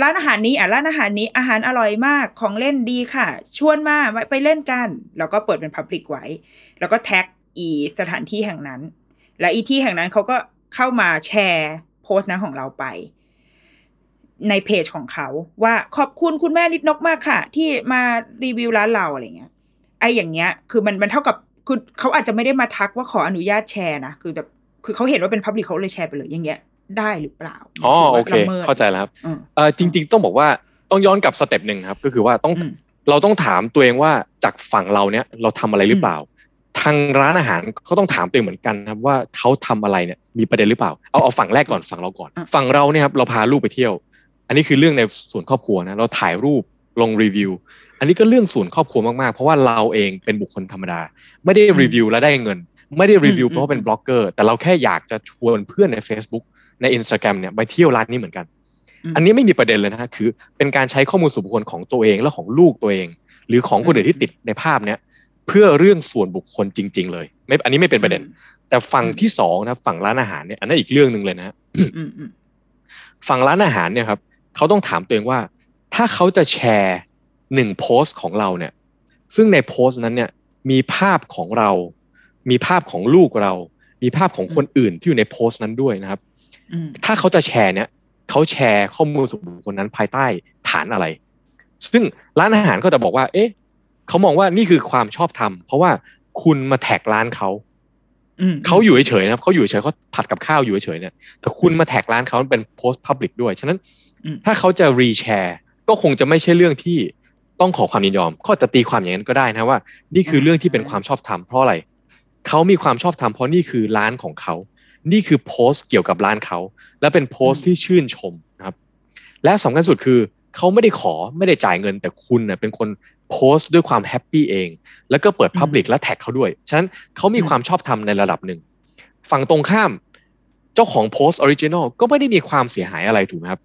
ร้านอาหารนี้อ่ะร้านอาหารนี้อาหารอร่อยมากของเล่นดีค่ะชวนมาไปเล่นกันแล้วก็เปิดเป็น public ไว้แล้วก็แท็กอีสถานที่แห่งนั้นและอีที่แห่งนั้นเขาก็เข้ามาแชร์โพสต์นั้นของเราไปในเพจของเขาว่าขอบคุณคุณแม่นิดนกมากค่ะที่มารีวิวร้านเราอะไรเงี้ยไอ้อย่างเงี้ยคือมันมันเท่ากับคือเขาอาจจะไม่ได้มาทักว่าขออนุญาตแชร์นะคือแบบคือเขาเห็นว่าเป็น public เขาเลยแชร์ไปเลยอย่างเงี้ยได้หรือเปล่าอ๋อโอเคเข้าใจแล้วครับเอ่อจริงๆต้องบอกว่าต้องย้อนกลับสเต็ปหนึ่งครับก็คือว่าต้องเราต้องถามตัวเองว่าจากฝั่งเราเนี่ยเราทำอะไรหรือเปล่าทางร้านอาหารเขาต้องถามตัวเองเหมือนกันครับว่าเขาทำอะไรเนี่ยมีประเด็นหรือเปล่าเอาเอาฝั่งแรกก่อนฝั่งเราก่อนฝั่งเราเนี่ยครับเราพาลูกไปเที่ยวอันนี้คือเรื่องในส่วนครอบครัวนะเราถ่ายรูปลงรีวิวอันนี้ก็เรื่องส่วนครอบครัวมากๆเพราะว่าเราเองเป็นบุคคลธรรมดาไม่ได้รีวิวแล้วได้เงินไม่ได้รีวิวเพราะเป็นบล็อกเกอร์แต่เราแค่อยากจะชวนเพื่อนใน Facebook ใน Instagram เนี่ยไปเที่ยวร้านนี้เหมือนกันอันนี้ไม่มีประเด็นเลยนะฮะคือเป็นการใช้ข้อมูลส่วนบุคคลของตัวเองและของลูกตัวเองหรือของคนอื่นที่ติดในภาพเนี่ยเพื่อเรื่องส่วนบุคคลจริงๆเลยไม่อันนี้ไม่เป็นประเด็นแต่ฝั่งที่สองนะฝั่งร้านอาหารเนี่ยอันนั้นอีกเรื่องนึงเลยนะฮะฝั่งร้านอาหารเนี่ยครับเขาต้องถามตัวเองว่าถ้าเขาจะแชร์หนึ่งโพสต์ของเราเนี่ยซึ่งในโพสต์นั้นเนี่ยมีภาพของเรามีภาพของลูกเรามีภาพของคนอื่นที่อยู่ในโพสต์นั้นด้วยนะครับถ้าเขาจะแชร์เนี่ยเขาแชร์ข้อมูลส่วนบุคคลนั้นภายใต้ฐานอะไรซึ่งร้านอาหารก็จะบอกว่าเอ๊ะเขามองว่านี่คือความชอบธรรมเพราะว่าคุณมาแท็กร้านเขาเขาอยู่เฉยๆนะครับเขาอยู่เฉยเขาผัดกับข้าวอยู่เฉยๆเนี่ยแต่คุณมาแท็กร้านเขาเป็นโพสต์พับลิกด้วยฉะนั้นถ้าเขาจะรีแชร์ก็คงจะไม่ใช่เรื่องที่ต้องขอความยินยอมก็จะตีความอย่างนั้นก็ได้นะว่านี่คือเรื่องที่เป็นความชอบธรรมเพราะอะไรเขามีความชอบธรรมเพราะนี่คือร้านของเขานี่คือโพสต์เกี่ยวกับร้านเขาและเป็นโพสต์ที่ชื่นชมนะครับและสำคัญสุดคือเขาไม่ได้ขอไม่ได้จ่ายเงินแต่คุณนะเป็นคนโพสต์ด้วยความแฮปปี้เองแล้วก็เปิด Public และแท็กเขาด้วยฉะนั้นเขามีความชอบธรรมในระดับหนึ่งฝั่งตรงข้ามเจ้าของโพสต์ออริจินอลก็ไม่ได้มีความเสียหายอะไรถูกไหมครับ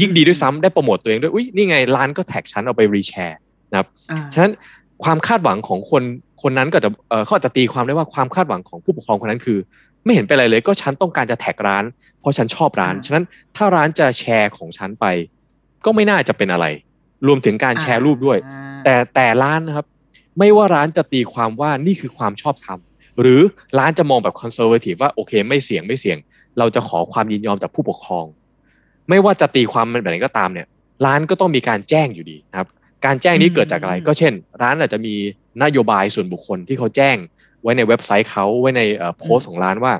ยิ่งดีด้วยซ้ำได้โปรโมทตัวเองด้วยอุ๊ยนี่ไงร้านก็แท็กฉันเอาไปรีแชร์นะครับฉะนั้นความคาดหวังของคนคนนั้นก็จะเอ่อเขาอาจจะตีความได้ว่าความคาดหวังของผู้ปกครองคนนั้นคือไม่เห็นเป็นไรเลยก็ฉันต้องการจะแท็กร้านเพราะฉันชอบร้านฉะนั้นถ้าร้านจะแชร์ของฉันไปก็ไม่น่าจะเป็นอะไรรวมถึงการแชร์รูปด้วยแต่แต่ร้านนะครับ ไม่ว่าร้านจะตีความว่านี่คือความชอบธรรมหรือร้านจะมองแบบคอนเซอร์เวทีฟว่าโอเคไม่เสี่ยงไม่เสี่ยงเราจะขอความยินยอมจากผู้ปกครองไม่ว่าจะตีความมันแบบไหนก็ตามเนี่ยร้านก็ต้องมีการแจ้งอยู่ดีนะครับการแจ้งนี้เกิดจากอะไรก็เช่นร้านอาจจะมีนโยบายส่วนบุคคลที่เขาแจ้งไว้ในเว็บไซต์เขาไว้ในโพสต์ของร้านว่า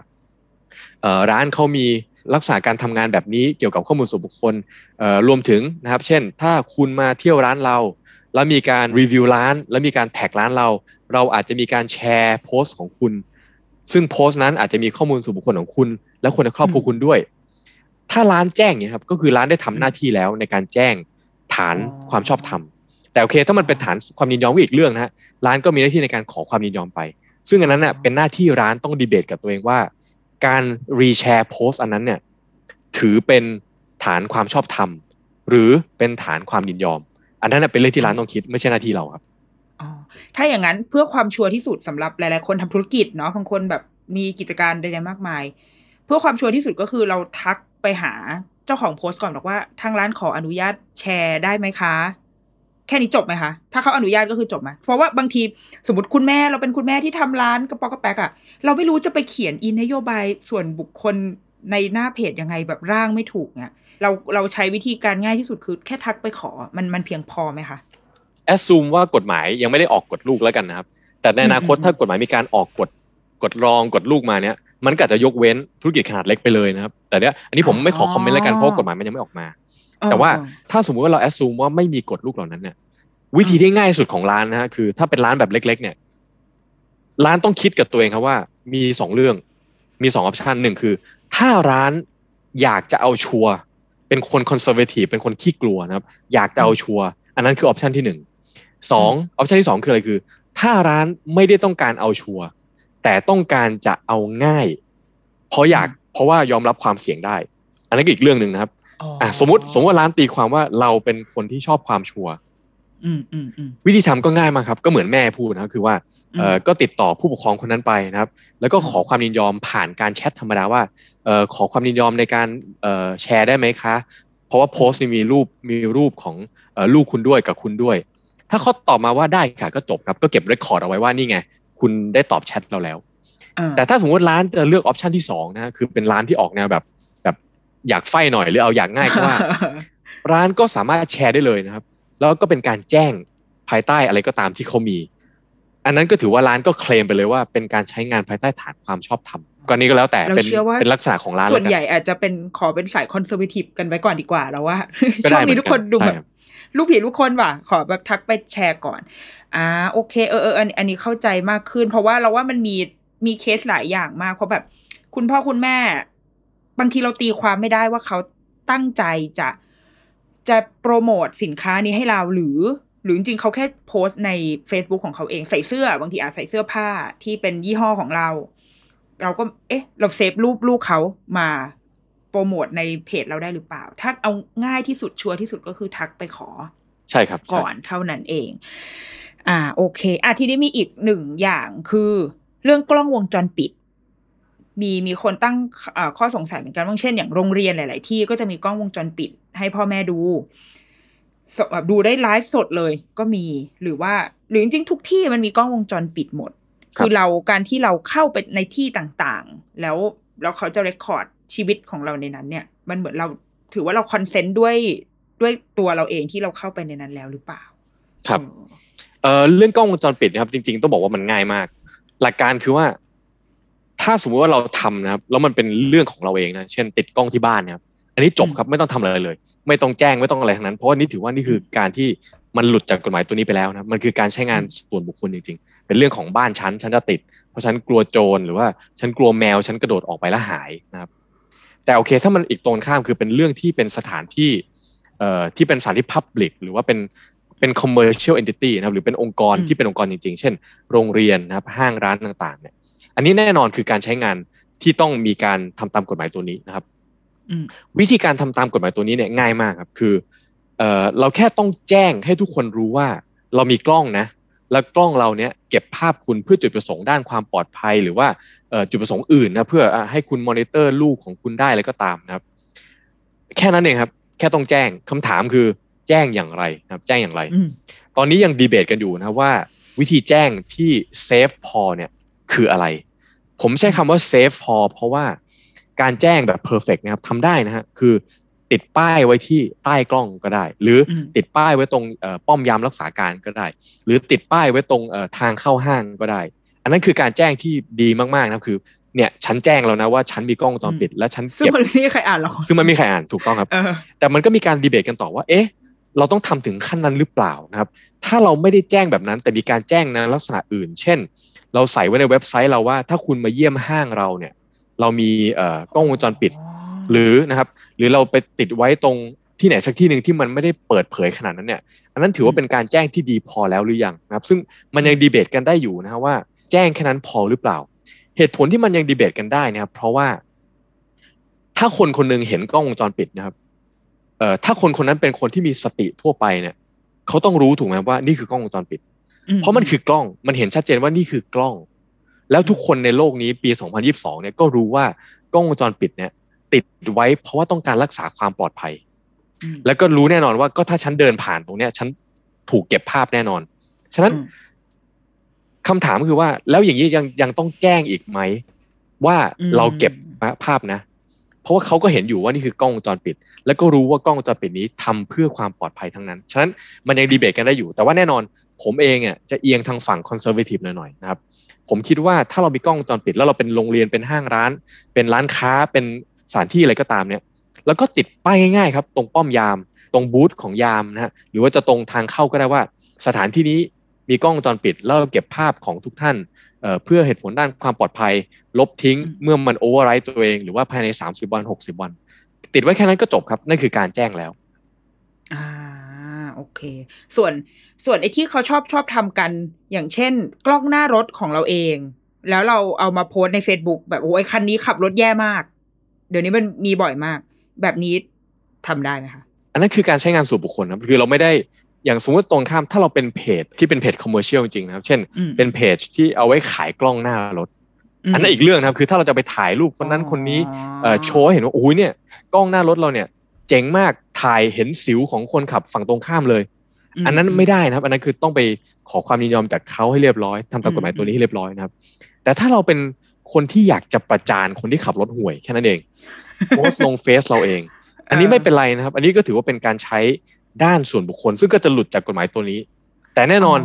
ร้านเขามีลักษณะการทำงานแบบนี้เกี่ยวกับข้อมูลส่วนบุคคลรวมถึงนะครับเช่นถ้าคุณมาเที่ยวร้านเราแล้วมีการรีวิวร้านแล้วมีการแท็กร้านเราเราอาจจะมีการแชร์โพสต์ของคุณซึ่งโพสต์นั้นอาจจะมีข้อมูลส่วนบุคคลของคุณและคนในครอบครัวคุณด้วยถ้าร้านแจ้งเนี่ยครับก็คือร้านได้ทำหน้าที่แล้วในการแจ้งฐานความชอบธรรมแต่โอเคถ้ามันเป็นฐานความยินยอมก็อีกเรื่องนะฮะร้านก็มีหน้าที่ในการขอความยินยอมไปซึ่งอันนั้นน่ะเป็นหน้าที่ร้านต้องดีเบตกับตัวเองว่าการรีแชร์โพสต์อันนั้นเนี่ยถือเป็นฐานความชอบธรรมหรือเป็นฐานความยินยอมอันนั้นเป็นเรื่องที่ร้านต้องคิดไม่ใช่หน้าที่เราครับอ๋อถ้าอย่างนั้นเพื่อความชัวร์ที่สุดสำหรับหลายๆคนทำธุรกิจเนาะบางคนแบบมีกิจการใดๆมากมายเพื่อความชัวร์ที่สุดก็คือเราทักไปหาเจ้าของโพสต์ก่อนบอกว่าทางร้านขออนุญาตแชร์ได้ไหมคะแค่นี้จบไหมคะถ้าเขาอนุญาตก็คือจบไหมเพราะว่าบางทีสมมติคุณแม่เราเป็นคุณแม่ที่ทำร้านกระป๋อกระแป๊กอะเราไม่รู้จะไปเขียนอินนโยบายส่วนบุคคลในหน้าเพจยังไงแบบร่างไม่ถูกเนี่ยเราเราใช้วิธีการง่ายที่สุดคือแค่ทักไปขอมันมันเพียงพอไหมคะแอสซูมว่ากฎหมายยังไม่ได้ออกกฎลูกแล้วกันนะครับแต่ในอนาคตถ้ากฎหมายมีการออกกฎกฎรองกฎลูกมาเนี่ยมันก็จะยกเว้นธุรกิจขนาดเล็กไปเลยนะครับแต่เนี้ยอันนี้ผมไม่ขอคอมเมนต์แล้วกันเพราะกฎหมายมันยังไม่ออกมาแต่ว่าถ้าสมมติว่าเราแอสซูมว่าไม่มีกฎลูกเหล่านั้นเนี่ยวิธีที่ง่ายสุดของร้านนะฮะคือถ้าเป็นร้านแบบเล็กๆเนี่ยร้านต้องคิดกับตัวเองครับว่ามีสองเรื่องมีสองออปชันหนึ่งคือถ้าร้านอยากจะเอาชัวร์เป็นคนคอนเซอร์เวทีฟเป็นคนขี้กลัวนะครับอยากจะเอาชัวร์อันนั้นคือออปชันที่หนึ่งสองออปชันที่สองคืออะไรคือถ้าร้านไม่ได้ต้องการเอาชัวร์แต่ต้องการจะเอาง่ายเพราะอยากเพราะว่ายอมรับความเสี่ยงได้อันนั้นก็อีกเรื่องนึงนะครับอ่ะสมมติสมมติว่าร้านตีความว่าเราเป็นคนที่ชอบความชัวร์วิธีทำก็ง่ายมากครับก็เหมือนแม่พูดนะครับคือว่าเอ่อก็ติดต่อผู้ปกครองคนนั้นไปนะครับแล้วก็ขอความยินยอมผ่านการแชทธรรมดาว่าเอ่อขอความยินยอมในการเอ่อแชร์ได้ไหมคะเพราะว่าโพสต์มีรูปมีรูปของเอ่อลูกคุณด้วยกับคุณด้วยถ้าเขาตอบมาว่าได้ค่ะก็จบครับก็เก็บเรคคอร์ดเอาไว้ว่านี่ไงคุณได้ตอบแชทเราแล้วแต่ถ้าสมมติร้านจะเลือกออปชันที่สองนะคือเป็นร้านที่ออกแนวแบบแบบอยากไฟหน่อยหรือเอาอยากง่ายก็ว่าร้านก็สามารถแชร์ได้เลยนะครับแล้วก็เป็นการแจ้งภายใต้อะไรก็ตามที่เขามีอันนั้นก็ถือว่าร้านก็เคลมไปเลยว่าเป็นการใช้งานภายใต้ฐานความชอบธรรมก็นี้ก็แล้วแต่เป็นเป็นลักษณะของร้านส่วนใหญ่อาจจะเป็นขอเป็นสายคอนเซอร์เวทีฟกันไว้ก่อนดีกว่าเราว่าช่วงนี้ทุกคนดูแบบลูกผีลูกคนว่ะขอแบบทักไปแชร์ก่อนอ่าโอเคเออเอออันนี้เข้าใจมากขึ้นเพราะว่าเราว่ามันมีมีเคสหลายอย่างมากเพราะแบบคุณพ่อคุณแม่บางทีเราตีความไม่ได้ว่าเขาตั้งใจจะจะโปรโมทสินค้านี้ให้เราหรือหรือจริงๆเขาแค่โพสต์ใน Facebook ของเขาเองใส่เสื้อบางทีอาจใส่เสื้อผ้าที่เป็นยี่ห้อของเราเราก็เอ๊ะเราเซฟรูปลูกเขามาโปรโมทในเพจเราได้หรือเปล่าถ้าเอาง่ายที่สุดชัวร์ที่สุดก็คือทักไปขอใช่ครับก่อนเท่านั้นเองอ่าโอเคอ่ะทีนี้มีอีกหนึ่งอย่างคือเรื่องกล้องวงจรปิดมีมีคนตั้งข้อสงสัยเหมือนกันว่าเช่นอย่างโรงเรียนหลายๆที่ก็จะมีกล้องวงจรปิดให้พ่อแม่ดูแบบดูได้ไลฟ์สดเลยก็มีหรือว่าหรือจริงๆทุกที่มันมีกล้องวงจรปิดหมดคือเราการที่เราเข้าไปในที่ต่างๆแล้วแล้วเขาจะเรคคอร์ดชีวิตของเราในนั้นเนี่ยมันเหมือนเราถือว่าเราคอนเซนต์ด้วยด้วยตัวเราเองที่เราเข้าไปในนั้นแล้วหรือเปล่าครับเอ่อเรื่องกล้องวงจรปิดนะครับจริงๆต้องบอกว่ามันง่ายมากหลักการคือว่าถ้าสมมติว่าเราทำนะครับแล้วมันเป็นเรื่องของเราเองนะเช่นติดกล้องที่บ้านนะครับอันนี้จบครับไม่ต้องทำอะไรเลยไม่ต้องแจ้งไม่ต้องอะไรทั้งนั้นเพราะว่านี่ถือว่านี่คือการที่มันหลุดจากกฎหมายตัวนี้ไปแล้วนะมันคือการใช้งานส่วนบุคคลจริงๆเป็นเรื่องของบ้านฉันฉันจะติดเพราะฉันกลัวโจรหรือว่าฉันกลัวแมวฉันกระโดดออกไปแล้วหายนะครับแต่โอเคถ้ามันอีกตรงข้ามคือเป็นเรื่องที่เป็นสถานที่เอ่อที่เป็นสถานที่ public หรือว่าเป็นเป็น commercial entity นะครับหรือเป็นองค์กรที่เป็นองค์กรจริงๆเช่นโรงเรียนนะครับห้างร้านต่างๆเนี่ยอันนี้แน่นอนคือการใช้งานที่ต้องมีการทำตามกฎหมายตัวนี้นะครับวิธีการทำตามกฎหมายตัวนี้เนี่ยง่ายมากครับคือเอ่อเราแค่ต้องแจ้งให้ทุกคนรู้ว่าเรามีกล้องนะแล้วกล้องเราเนี่ยเก็บภาพคุณเพื่อจุดประสงค์ด้านความปลอดภัยหรือว่าเอ่อจุดประสงค์อื่นนะเพื่อให้คุณมอนิเตอร์ลูกของคุณได้อะไรก็ตามนะครับแค่นั้นเองครับแค่ต้องแจ้งคำถามคือแจ้งอย่างไรครับแจ้งอย่างไรตอนนี้ยังดีเบตกันอยู่นะว่า วิธีแจ้งที่เซฟพอเนี่ยคืออะไรผมใช้คำว่าเซฟพอเพราะว่าการแจ้งแบบเพอร์เฟกต์นะครับทำได้นะฮะคือติดป้ายไว้ที่ใต้กล้องก็ได้หรือติดป้ายไว้ตรงป้อมยามรักษาการก็ได้หรือติดป้ายไว้ตรงทางเข้าห้างก็ได้อันนั้นคือการแจ้งที่ดีมากๆนะคือเนี่ยฉันแจ้งแล้วนะว่าฉันมีกล้องวงจรปิดและฉันเก็บซึ่งมันไม่มีใครอ่านหรอกคือมันไม่มีใครอ่านถูกต้องครับแต่มันก็มีการดีเบตกันต่อว่าเอ๊ะเราต้องทำถึงขั้นนั้นหรือเปล่านะครับถ้าเราไม่ได้แจ้งแบบนั้นแต่มีการแจ้งในลักษณะอื่นเช่นเราใส่ไว้ในเว็บไซต์เราว่าถ้าคุณมาเยี่ยมห้างเราเนี่ยเรามีกล้องวงจรปิดหรือนะครับหรือเราไปติดไว้ตรงที่ไหนสักที่นึงที่มันไม่ได้เปิดเผยขนาดนั้นเนี่ยอันนั้นถือว่าเป็นการแจ้งที่ดีพอแล้วหรือยังนะครับซึ่งมันยังดีเบตกันได้อยู่นะฮะว่าแจ้งแค่นั้นพอหรือเปล่าเหตุผลที่มันยังดีเบตกันได้นะครับเพราะว่าถ้าคนคนนึงเห็นกล้องวงจรปิดนะครับเอ่อถ้าคนคนนั้นเป็นคนที่มีสติทั่วไปเนี่ยเขาต้องรู้ถูกไหมว่านี่คือกล้องวงจรปิดเพราะมันคือกล้องมันเห็นชัดเจนว่านี่คือกล้องแล้วทุกคนในโลกนี้ปีสองพันยี่สิบสองเนี่ยก็รู้ว่ากล้องวงจรปิดเนี่ยติดไว้เพราะว่าต้องการรักษาความปลอดภัยแล้วก็รู้แน่นอนว่าก็ถ้าฉันเดินผ่านตรงเนี้ยฉันถูกเก็บภาพแน่นอนฉะนั้นคำถามคือว่าแล้วอย่างนี้ยังยังต้องแจ้งอีกไหมว่าเราเก็บภาพนะเพราะว่าเขาก็เห็นอยู่ว่านี่คือกล้องวงจรปิดแล้วก็รู้ว่ากล้องวงจรปิดนี้ทำเพื่อความปลอดภัยทั้งนั้นฉะนั้นมันยังดีเบตกันได้อยู่แต่ว่าแน่นอนผมเองอ่ะจะเอียงทางฝั่งคอนเซอร์เวทีฟหน่อยๆนะครับผมคิดว่าถ้าเรามีกล้องวงจรปิดแล้วเราเป็นโรงเรียนเป็นห้างร้านเป็นร้านค้าเป็นสถานที่อะไรก็ตามเนี่ยแล้วก็ติดป้ายง่ายๆครับตรงป้อมยามตรงบูธของยามนะฮะหรือว่าจะตรงทางเข้าก็ได้ว่าสถานที่นี้มีกล้องวงจรปิดแล้วเก็บภาพของทุกท่าน เอ่อ เพื่อเหตุผลด้านความปลอดภัยลบทิ้งเมื่อมันโอเวอร์ไรต์ตัวเองหรือว่าภายในสามสิบวันหกสิบวันติดไว้แค่นั้นก็จบครับนั่นคือการแจ้งแล้วอ่าโอเคส่วนส่วนไอ้ที่เขาชอบชอบทำกันอย่างเช่นกล้องหน้ารถของเราเองแล้วเราเอามาโพสใน Facebook แบบโอ้ยคันนี้ขับรถแย่มากเดี๋ยวนี้มันมีบ่อยมากแบบนี้ทำได้ไหมคะอันนั้นคือการใช้งานส่วนบุคคลนะคือเราไม่ได้อย่างสมมติตรงข้ามถ้าเราเป็นเพจที่เป็นเพจคอมเมอร์เชียลจริงๆนะครับเช่นเป็นเพจที่เอาไว้ขายกล้องหน้ารถอันนั้นอีกเรื่องนะครับคือถ้าเราจะไปถ่ายรูปคนนั้นคนนี้โชว์เห็นว่าโอ้ยเนี่ยกล้องหน้ารถเราเนี่ยเจ๋งมากถ่ายเห็นสิวของคนขับฝั่งตรงข้ามเลยอันนั้นไม่ได้นะครับอันนั้นคือต้องไปขอความยินยอมจากเขาให้เรียบร้อยทำตามกฎหมายตัวนี้ให้เรียบร้อยนะครับแต่ถ้าเราเป็นคนที่อยากจะประจานคนที่ขับรถห่วยแค่นั้นเองโพสต์ลงเฟซเราเองอันนี้ไม่เป็นไรนะครับอันนี้ก็ถือว่าเป็นการใช้ด้านส่วนบุคคลซึ่งก็จะหลุดจากกฎหมายตัวนี้แต่แน่นอน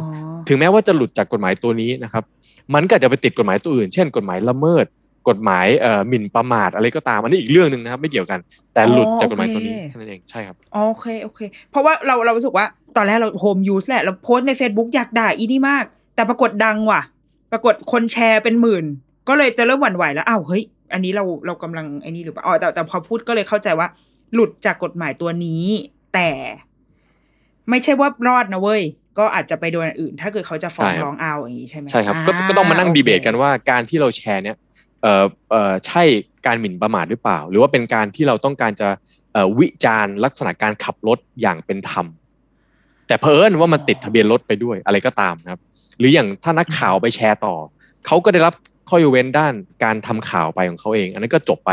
ถึงแม้ว่าจะหลุดจากกฎหมายตัวนี้นะครับมันก็จะไปติดกฎหมายตัวอื่นเช่นกฎหมายละเมิดกฎหมายเอ่อหมิ่นประมาทอะไรก็ตามอันนี้อีกเรื่องนึงนะครับไม่เกี่ยวกันแต่หลุดจากกฎหมายตัวนี้แค่นั้นเองใช่ครับโอเคโอเคเพราะว่าเราเรารู้สึกว่าตอนแรกเราโฮมยูสแหละเราโพสต์ใน Facebook อยากด่าอีนี่มากแต่ปรากฏดังว่ะปรากฏคนแชร์เป็นหมื่นก็เลยจะเริ่มหวั่นไหวแล้วอ้าวเฮ้ยอันนี้เราเรากำลังไอ้นี่หรือเปล่าอ๋อแต่แต่พอพูดก็เลยเข้าใจว่าหลุดจากกฎหมายตัวนี้แต่ไม่ใช่ว่ารอดนะเว้ยก็อาจจะไปโดนอื่นถ้าเกิดเขาจะฟ้องร้องเอาอย่างนี้ใช่ไหมใช่ครับก็ต้องมานั่งดีเบตกันว่าการที่เราแชร์เนี่ยเอ่อเอ่อใช่การหมิ่นประมาทหรือเปล่าหรือว่าเป็นการที่เราต้องการจะเอ่อวิจารณ์ลักษณะการขับรถอย่างเป็นธรรมแต่เผอิญว่ามันติดทะเบียนรถไปด้วยอะไรก็ตามนะครับหรืออย่างถ้านักข่าวไปแชร์ต่อเขาก็ได้รับข้อยกเว้นด้านการทำข่าวไปของเขาเองอันนั้นก็จบไป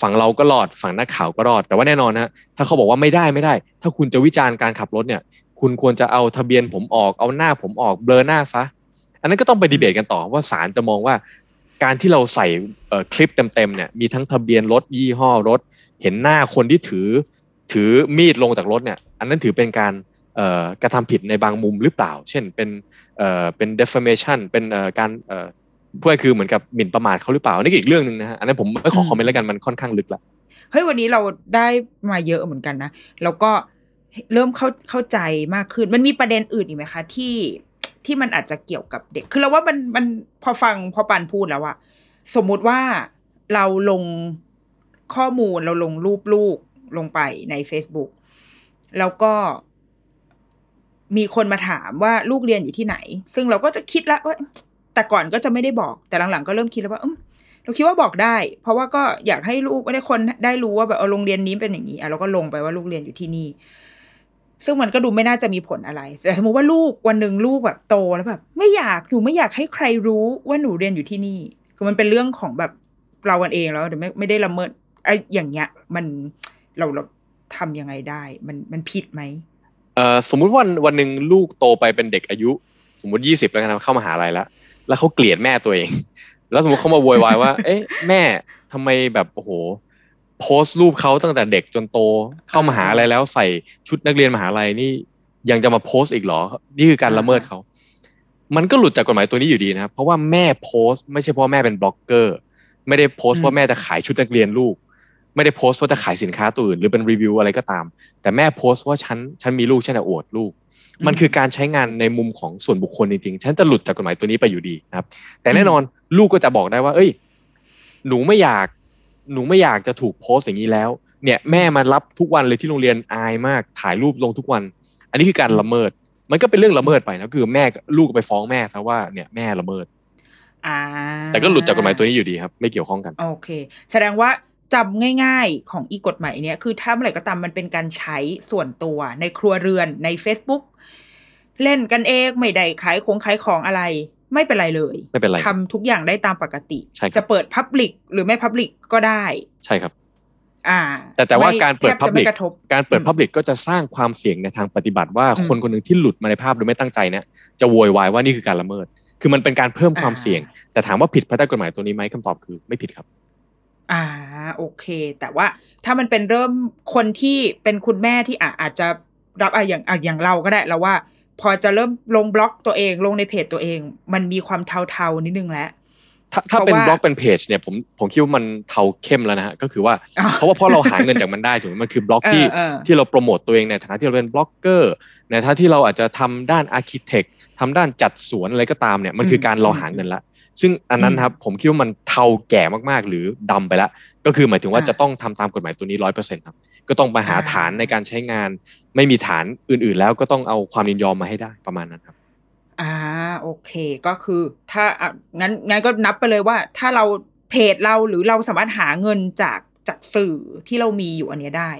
ฝั่งเราก็รอดฝั่งนักข่าวก็รอดแต่ว่าแน่นอนนะถ้าเขาบอกว่าไม่ได้ไม่ได้ถ้าคุณจะวิจารณ์การขับรถเนี่ยคุณควรจะเอาทะเบียนผมออกเอาหน้าผมออกเบลอหน้าซะอันนั้นก็ต้องไปดีเบตกันต่อว่าศาลจะมองว่าการที่เราใส่คลิปเต็มๆเนี่ยมีทั้งทะเบียนรถยี่ห้อรถเห็นหน้าคนที่ถือถือมีดลงจากรถเนี่ยอันนั้นถือเป็นการกระทำผิดในบางมุมหรือเปล่าเช่นเป็นเป็น defamation เป็นการเพื่อคือเหมือนกับหมิ่นประมาทเขาหรือเปล่าอันนี้อีกเรื่องนึงนะฮะอันนี้ผมไม่ขอคอมเมนต์แล้วกันมันค่อนข้างลึกละเฮ้ยวันนี้เราได้มาเยอะเหมือนกันนะแล้วก็เริ่มเข้าเข้าใจมากขึ้นมันมีประเด็นอื่นอีกไหมคะที่ที่มันอาจจะเกี่ยวกับเด็กคือเราว่ามันมันพอฟังพอปานพูดแล้วอะสมมุติว่าเราลงข้อมูลเราลงรูปลูกลงไปใน Facebook แล้วก็มีคนมาถามว่าลูกเรียนอยู่ที่ไหนซึ่งเราก็จะคิดละว่าแต่ก่อนก็จะไม่ได้บอกแต่หลังๆก็เริ่มคิดแล้วว่าเออเราคิดว่าบอกได้เพราะว่าก็อยากให้ลูกไม่ได้คนได้รู้ว่าแบบเออโรงเรียนนี้เป็นอย่างนี้อ่ะเราก็ลงไปว่าลูกเรียนอยู่ที่นี่ซึ่งมันก็ดูไม่น่าจะมีผลอะไรแต่สมมติว่าลูกวันนึงลูกแบบโตแล้วแบบไม่อยากหนูไม่อยากให้ใครรู้ว่าหนูเรียนอยู่ที่นี่คือมันเป็นเรื่องของแบบเรากันเองแล้วแต่ไม่ไม่ได้ละเมิดไอ้อย่างเงี้ยมันเราเราทำยังไงได้มันมันผิดไหมเอ่อสมมติวันวันนึงลูกโตไปเป็นเด็กอายุ สมมติยี่สิบแล้วกันเข้ามหาลัยแล้วแล้วเขาเกลียดแม่ตัวเองแล้วสมมติเขามาโวยวายว่าเอ๊ะแม่ทำไมแบบโอ้โหโพสต์รูปเขาตั้งแต่เด็กจนโตเข้ามหาลัยแล้วใส่ชุดนักเรียนมหาลัยนี่ยังจะมาโพสต์อีกเหรอนี่คือการละเมิดเขามันก็หลุดจากกฎหมายตัวนี้อยู่ดีนะครับเพราะว่าแม่โพสต์ไม่ใช่เพราะแม่เป็นบล็อกเกอร์ไม่ได้โพสต์ว่าแม่จะขายชุดนักเรียนลูกไม่ได้โพสต์ว่าจะขายสินค้าตัวอื่นหรือเป็นรีวิวอะไรก็ตามแต่แม่โพสต์ว่าฉันฉันมีลูกฉันจะอวดลูกมันคือการใช้งานในมุมของส่วนบุคคลจริงๆฉันจะหลุดจากกฎหมายตัวนี้ไปอยู่ดีนะครับแต่แน่นอนลูกก็จะบอกได้ว่าเอ้ยหนูไม่อยากหนูไม่อยากจะถูกโพสต์อย่างนี้แล้วเนี่ยแม่มารับทุกวันเลยที่โรงเรียนอายมากถ่ายรูปลงทุกวันอันนี้คือการละเมิดมันก็เป็นเรื่องละเมิดไปนะคือแม่ลูกไปฟ้องแม่ซะว่าเนี่ยแม่ละเมิดอ่าแต่ก็หลุดจากกฎหมายตัวนี้อยู่ดีครับไม่เกี่ยวข้องกันโอเคแสดงว่าจำง่ายๆของอีกฎหมายเนี้ยคือถ้าเมื่อไหร่ก็ตามมันเป็นการใช้ส่วนตัวในครัวเรือนใน Facebook เล่นกันเองไม่ได้ขายของขายของอะไรไม่เป็นไรเลยไม่เป็นไรทำทุกอย่างได้ตามปกติจะเปิด public หรือไม่ public ก็ได้ใช่ครับอ่าแต่แต่ว่าการเปิด public การเปิด public ก็จะสร้างความเสี่ยงในทางปฏิบัติว่าคนคนนึงที่หลุดมาในภาพโดยไม่ตั้งใจเนี่ยจะโวยวายว่านี่คือการละเมิดคือมันเป็นการเพิ่มความเสี่ยงแต่ถามว่าผิดภายใต้กฎหมายตัวนี้ไหมคำตอบคือไม่ผิดครับอ่าโอเคแต่ว่าถ้ามันเป็นเริ่มคนที่เป็นคุณแม่ที่อ่ะอาจจะรับอ่ะอย่างอ่ะอย่างเราก็ได้แล้วว่าพอจะเริ่มลงบล็อกตัวเองลงในเพจตัวเองมันมีความเทาๆนิดนึงแล้วถ้าถ้าเป็นบล็อกเป็นเพจเนี่ยผมผมคิดว่ามันเทาเข้มแล้วนะฮะก็คือว่าเพราะว่าเพราะเราหาเงินจากมันได้ถูกมั้ยมันคือบล็อกที่ที่เราโปรโมทตัวเองในฐานะที่เราเป็นบล็อกเกอร์ในฐานะที่เราอาจจะทำด้านอาร์คิเทคทำด้านจัดสวนอะไรก็ตามเนี่ยมันคือการเราหาเงินละซึ่งอันนั้นครับผมคิดว่ามันเทาแก่มากๆหรือดำไปแล้วก็คือหมายถึงว่าจะต้องทำตามกฎหมายตัวนี้ หนึ่งร้อยเปอร์เซ็นต์ ครับก็ต้องไปหาฐานในการใช้งานไม่มีฐานอื่นๆแล้วก็ต้องเอาความยินยอมมาให้ได้ประมาณนั้นครับอ่าโอเคก็คือถ้างั้นงั้นก็นับไปเลยว่าถ้าเราเพจเราหรือเราสามารถหาเงินจากจากสื่อที่เรามีอยู่อันนี้ได้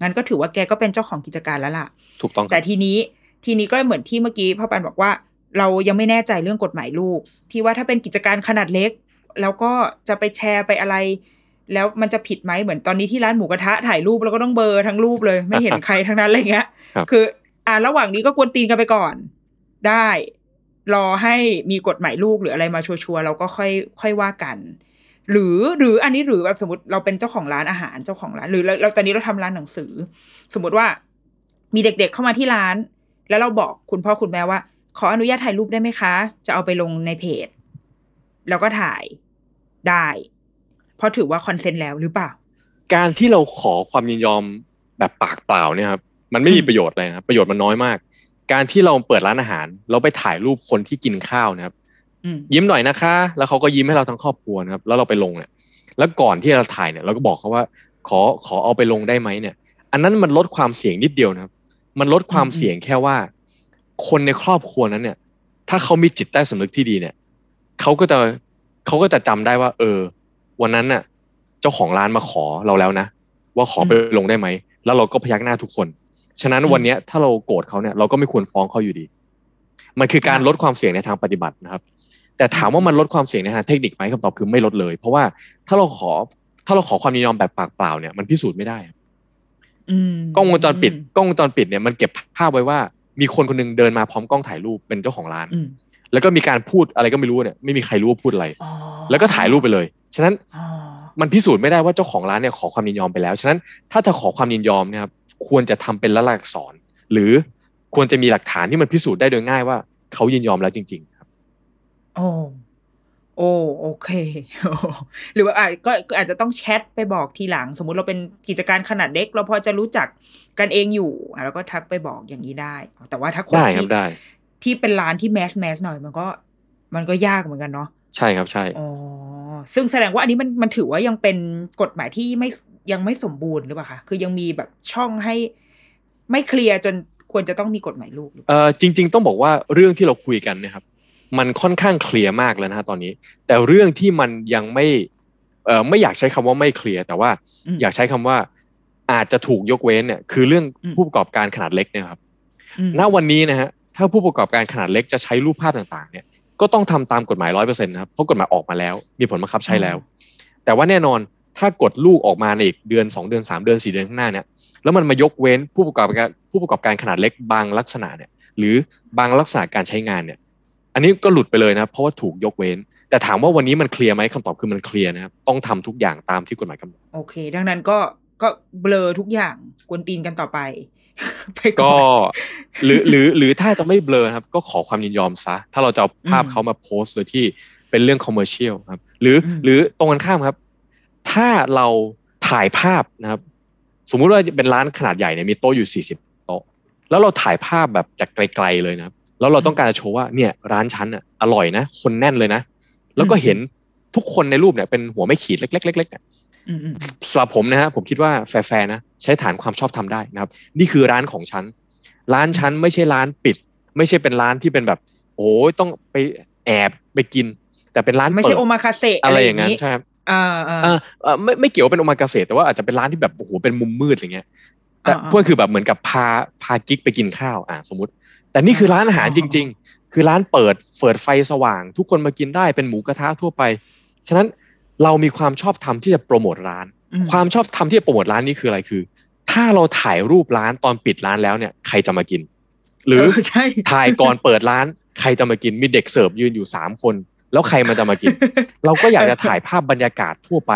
งั้นก็ถือว่าแกก็เป็นเจ้าของกิจการแล้วล่ะถูกต้องแต่ทีนี้ทีนี้ก็เหมือนที่เมื่อกี้พ่อปันบอกว่าเรายังไม่แน่ใจเรื่องกฎหมายลูกที่ว่าถ้าเป็นกิจการขนาดเล็กแล้วก็จะไปแชร์ไปอะไรแล้วมันจะผิดไหมเหมือนตอนนี้ที่ร้านหมูกระทะถ่ายรูปแล้วก็ต้องเบลอทั้งรูปเลยไม่เห็นใครทั้งนั้นอะไรเงี้ยคืออ่าระหว่างนี้ก็กวนตีนกันไปก่อนได้รอให้มีกฎหมายลูกหรืออะไรมาชัวร์ๆเราก็ค่อยค่อยว่ากันหรือหรืออันนี้หรือแบบสมมติเราเป็นเจ้าของร้านอาหารเจ้าของร้านหรือเราตอนนี้เราทำร้านหนังสือสมมติว่ามีเด็กๆเข้ามาที่ร้านแล้วเราบอกคุณพ่อคุณแม่ว่าขออนุญาตถ่ายรูปได้ไหมคะจะเอาไปลงในเพจแล้วก็ถ่ายได้เพราะถือว่าคอนเซนต์แล้วหรือเปล่าการที่เราขอความยินยอมแบบปากเปล่าเนี่ยครับมันไม่มีประโยชน์อะไรนะครับประโยชน์มันน้อยมากการที่เราเปิดร้านอาหารเราไปถ่ายรูปคนที่กินข้าวนะครับยิ้มหน่อยนะคะแล้วเขาก็ยิ้มให้เราทั้งครอบครัวนะครับแล้วเราไปลงเนี่ยแล้วก่อนที่เราถ่ายเนี่ยเราก็บอกเขาว่าขอขอเอาไปลงได้ไหมเนี่ยอันนั้นมันลดความเสี่ยงนิดเดียวนะครับมันลดความเสี่ยงแค่ว่าคนในครอบครัวนั้นเนี่ยถ้าเขามีจิตใต้สำนึกที่ดีเนี่ยเขาก็จะเขาก็จะจำได้ว่าเออวันนั้นน่ะเจ้าของร้านมาขอเราแล้วนะว่าขอไปลงได้ไหมแล้วเราก็พยักหน้าทุกคนฉะนั้นวันนี้ถ้าเราโกรธเขาเนี่ยเราก็ไม่ควรฟ้องเขาอยู่ดีมันคือการลดความเสี่ยงในทางปฏิบัตินะครับแต่ถามว่ามันลดความเสี่ยงในทางเทคนิคไหมคำตอบคือไม่ลดเลยเพราะว่าถ้าเราขอถ้าเราขอความยินยอมแบบปากเปล่าเนี่ยมันพิสูจน์ไม่ได้กล้องวงจรปิดกล้องวงจรปิดเนี่ยมันเก็บภาพไว้ว่ามีคนคนนึงเดินมาพร้อมกล้องถ่ายรูปเป็นเจ้าของร้านแล้วก็มีการพูดอะไรก็ไม่รู้เนี่ยไม่มีใครรู้ว่าพูดอะไรแล้วก็ถ่ายรูปไปเลยฉะนั้นมันพิสูจน์ไม่ได้ว่าเจ้าของร้านเนี่ยขอความยินยอมไปแล้วฉะนั้นถ้าจะขอความยินยอมเนี่ยครับควรจะทำเป็นลายลักษณ์อักษรหรือควรจะมีหลักฐานที่มันพิสูจน์ได้โดยง่ายว่าเขายินยอมแล้วจริงๆครับโอ้โอ้โอเคหรือว่าอาจก็อาจจะต้องแชทไปบอกทีหลังสมมุติเราเป็นกิจการขนาดเล็กเราพอจะรู้จักกันเองอยู่แล้วก็ทักไปบอกอย่างนี้ได้แต่ว่าถ้าคนที่ที่เป็นร้านที่แมสแมสหน่อยมันก็มันก็ยากเหมือนกันเนาะใช่ครับใช่อ๋อซึ่งแสดงว่าอันนี้มันมันถือว่ายังเป็นกฎหมายที่ไม่ยังไม่สมบูรณ์หรือเปล่าคะคือยังมีแบบช่องให้ไม่เคลียร์จนควรจะต้องมีกฎหมายลูกเอ่อจริงๆต้องบอกว่าเรื่องที่เราคุยกันนะครับมันค่อนข้างเคลียร์มากแล้วนะฮะตอนนี้แต่เรื่องที่มันยังไม่เอ่อไม่อยากใช้คำว่าไม่เคลียร์แต่ว่าอยากใช้คำว่าอาจจะถูกยกเว้นเนี่ยคือเรื่องผู้ประกอบการขนาดเล็กเนี่ยครับณวันนี้นะฮะถ้าผู้ประกอบการขนาดเล็กจะใช้รูปภาพต่างๆเนี่ยก็ต้องทำตามกฎหมาย หนึ่งร้อยเปอร์เซ็นต์ นะครับเพราะกฎหมายออกมาแล้วมีผลบังคับใช้แล้วแต่ว่าแน่นอนถ้ากดลูกออกมาในอีกเดือนสองเดือนสามเดือนสี่เดือนข้างหน้าเนี่ยแล้วมันมายกเว้นผู้ประกอบการผู้ประกอบการขนาดเล็กบางลักษณะเนี่ยหรือบางลักษณะการใช้งานเนี่ย อันนี้ก็หลุดไปเลยนะเพราะว่าถูกยกเว้นแต่ถามว่าวันนี้มันเคลียร์ไหมคำตอบคือมันเคลียร์นะครับต้องทำทุกอย่างตามที่กฎหมายกำหนดโอเคดังนั้นก็ก็เบลอทุกอย่างกวนตีนกันต่อไปไปก็หรือหรือหรือถ้าจะไม่เบลอครับก็ขอความยินยอมซะถ้าเราจะเอาภาพเขามาโพสต์โดยที่เป็นเรื่องคอมเมอร์เชียลครับหรือหรือตรงกันข้ามครับถ้าเราถ่ายภาพนะครับสมมุติว่าเป็นร้านขนาดใหญ่เนี่ยมีโต๊ะอยู่สี่สิบโต๊ะแล้วเราถ่ายภาพแบบจากไกลๆเลยนะครับแล้วเราต้องการจะโชว์ว่าเนี่ยร้านฉันอ่ะอร่อยนะคนแน่นเลยนะแล้วก็เห็นทุกคนในรูปเนี่ยเป็นหัวไม่ขีดเล็กๆๆๆเนี่ยสำหรับผมนะฮะผมคิดว่าแฟร์ๆนะใช้ฐานความชอบธรรมได้นะครับนี่คือร้านของฉันร้านฉันไม่ใช่ร้านปิดไม่ใช่เป็นร้านที่เป็นแบบโอ้ยต้องไปแอบไปกินแต่เป็นร้านไม่ใช่โอมากาเสะอะไรอย่างงี้ใช่ครับอ่าๆเอ่อไม่ไม่เกี่ยวเป็นโอมากาเสะแต่ว่าอาจจะเป็นร้านที่แบบโอ้โหเป็นมุมมืดอะไรเงี้ยแต่พวกคือแบบเหมือนกับพาพากิ๊กไปกินข้าวอ่ะสมมุติแต่นี่คือร้านอาหารจริงๆคือร้านเปิดเปิดไฟสว่างทุกคนมากินได้เป็นหมูกระทะทั่วไปฉะนั้นเรามีความชอบธรรมที่จะโปรโมทร้านความชอบธรรมที่จะโปรโมทร้านนี่คืออะไรคือถ้าเราถ่ายรูปร้านตอนปิดร้านแล้วเนี่ยใครจะมากินหรือถ่ายก่อนเปิดร้านใครจะมากินมีเด็กเสิร์ฟยืนอยู่สามคนแล้วใครมันจะมากิน เราก็อยากจะถ่ายภาพบรรยากาศทั่วไป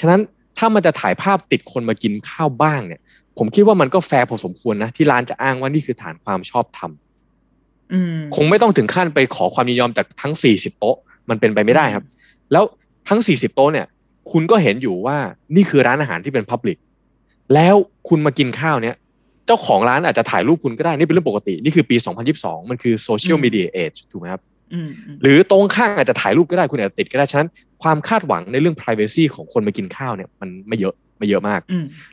ฉะนั้นถ้ามันจะถ่ายภาพติดคนมากินข้าวบ้างเนี่ยผมคิดว่ามันก็แฟร์พอสมควรนะที่ร้านจะอ้างว่านี่คือฐานความชอบธรรมคงไม่ต้องถึงขั้นไปขอความยินยอมจากทั้งสี่สิบโต๊ะมันเป็นไปไม่ได้ครับแล้วทั้งสี่สิบโต๊ะเนี่ยคุณก็เห็นอยู่ว่านี่คือร้านอาหารที่เป็น public แล้วคุณมากินข้าวเนี่ยเจ้าของร้านอาจจะถ่ายรูปคุณก็ได้นี่เป็นเรื่องปกตินี่คือปีสองพันยี่สิบสองมันคือ social media age ถูกไหมครับหรือตรงข้างอาจจะถ่ายรูปก็ได้คุณอาจจะติดก็ได้ฉะนั้นความคาดหวังในเรื่อง privacy ของคนมากินข้าวเนี่ยมันไม่เยอะไม่เยอะมาก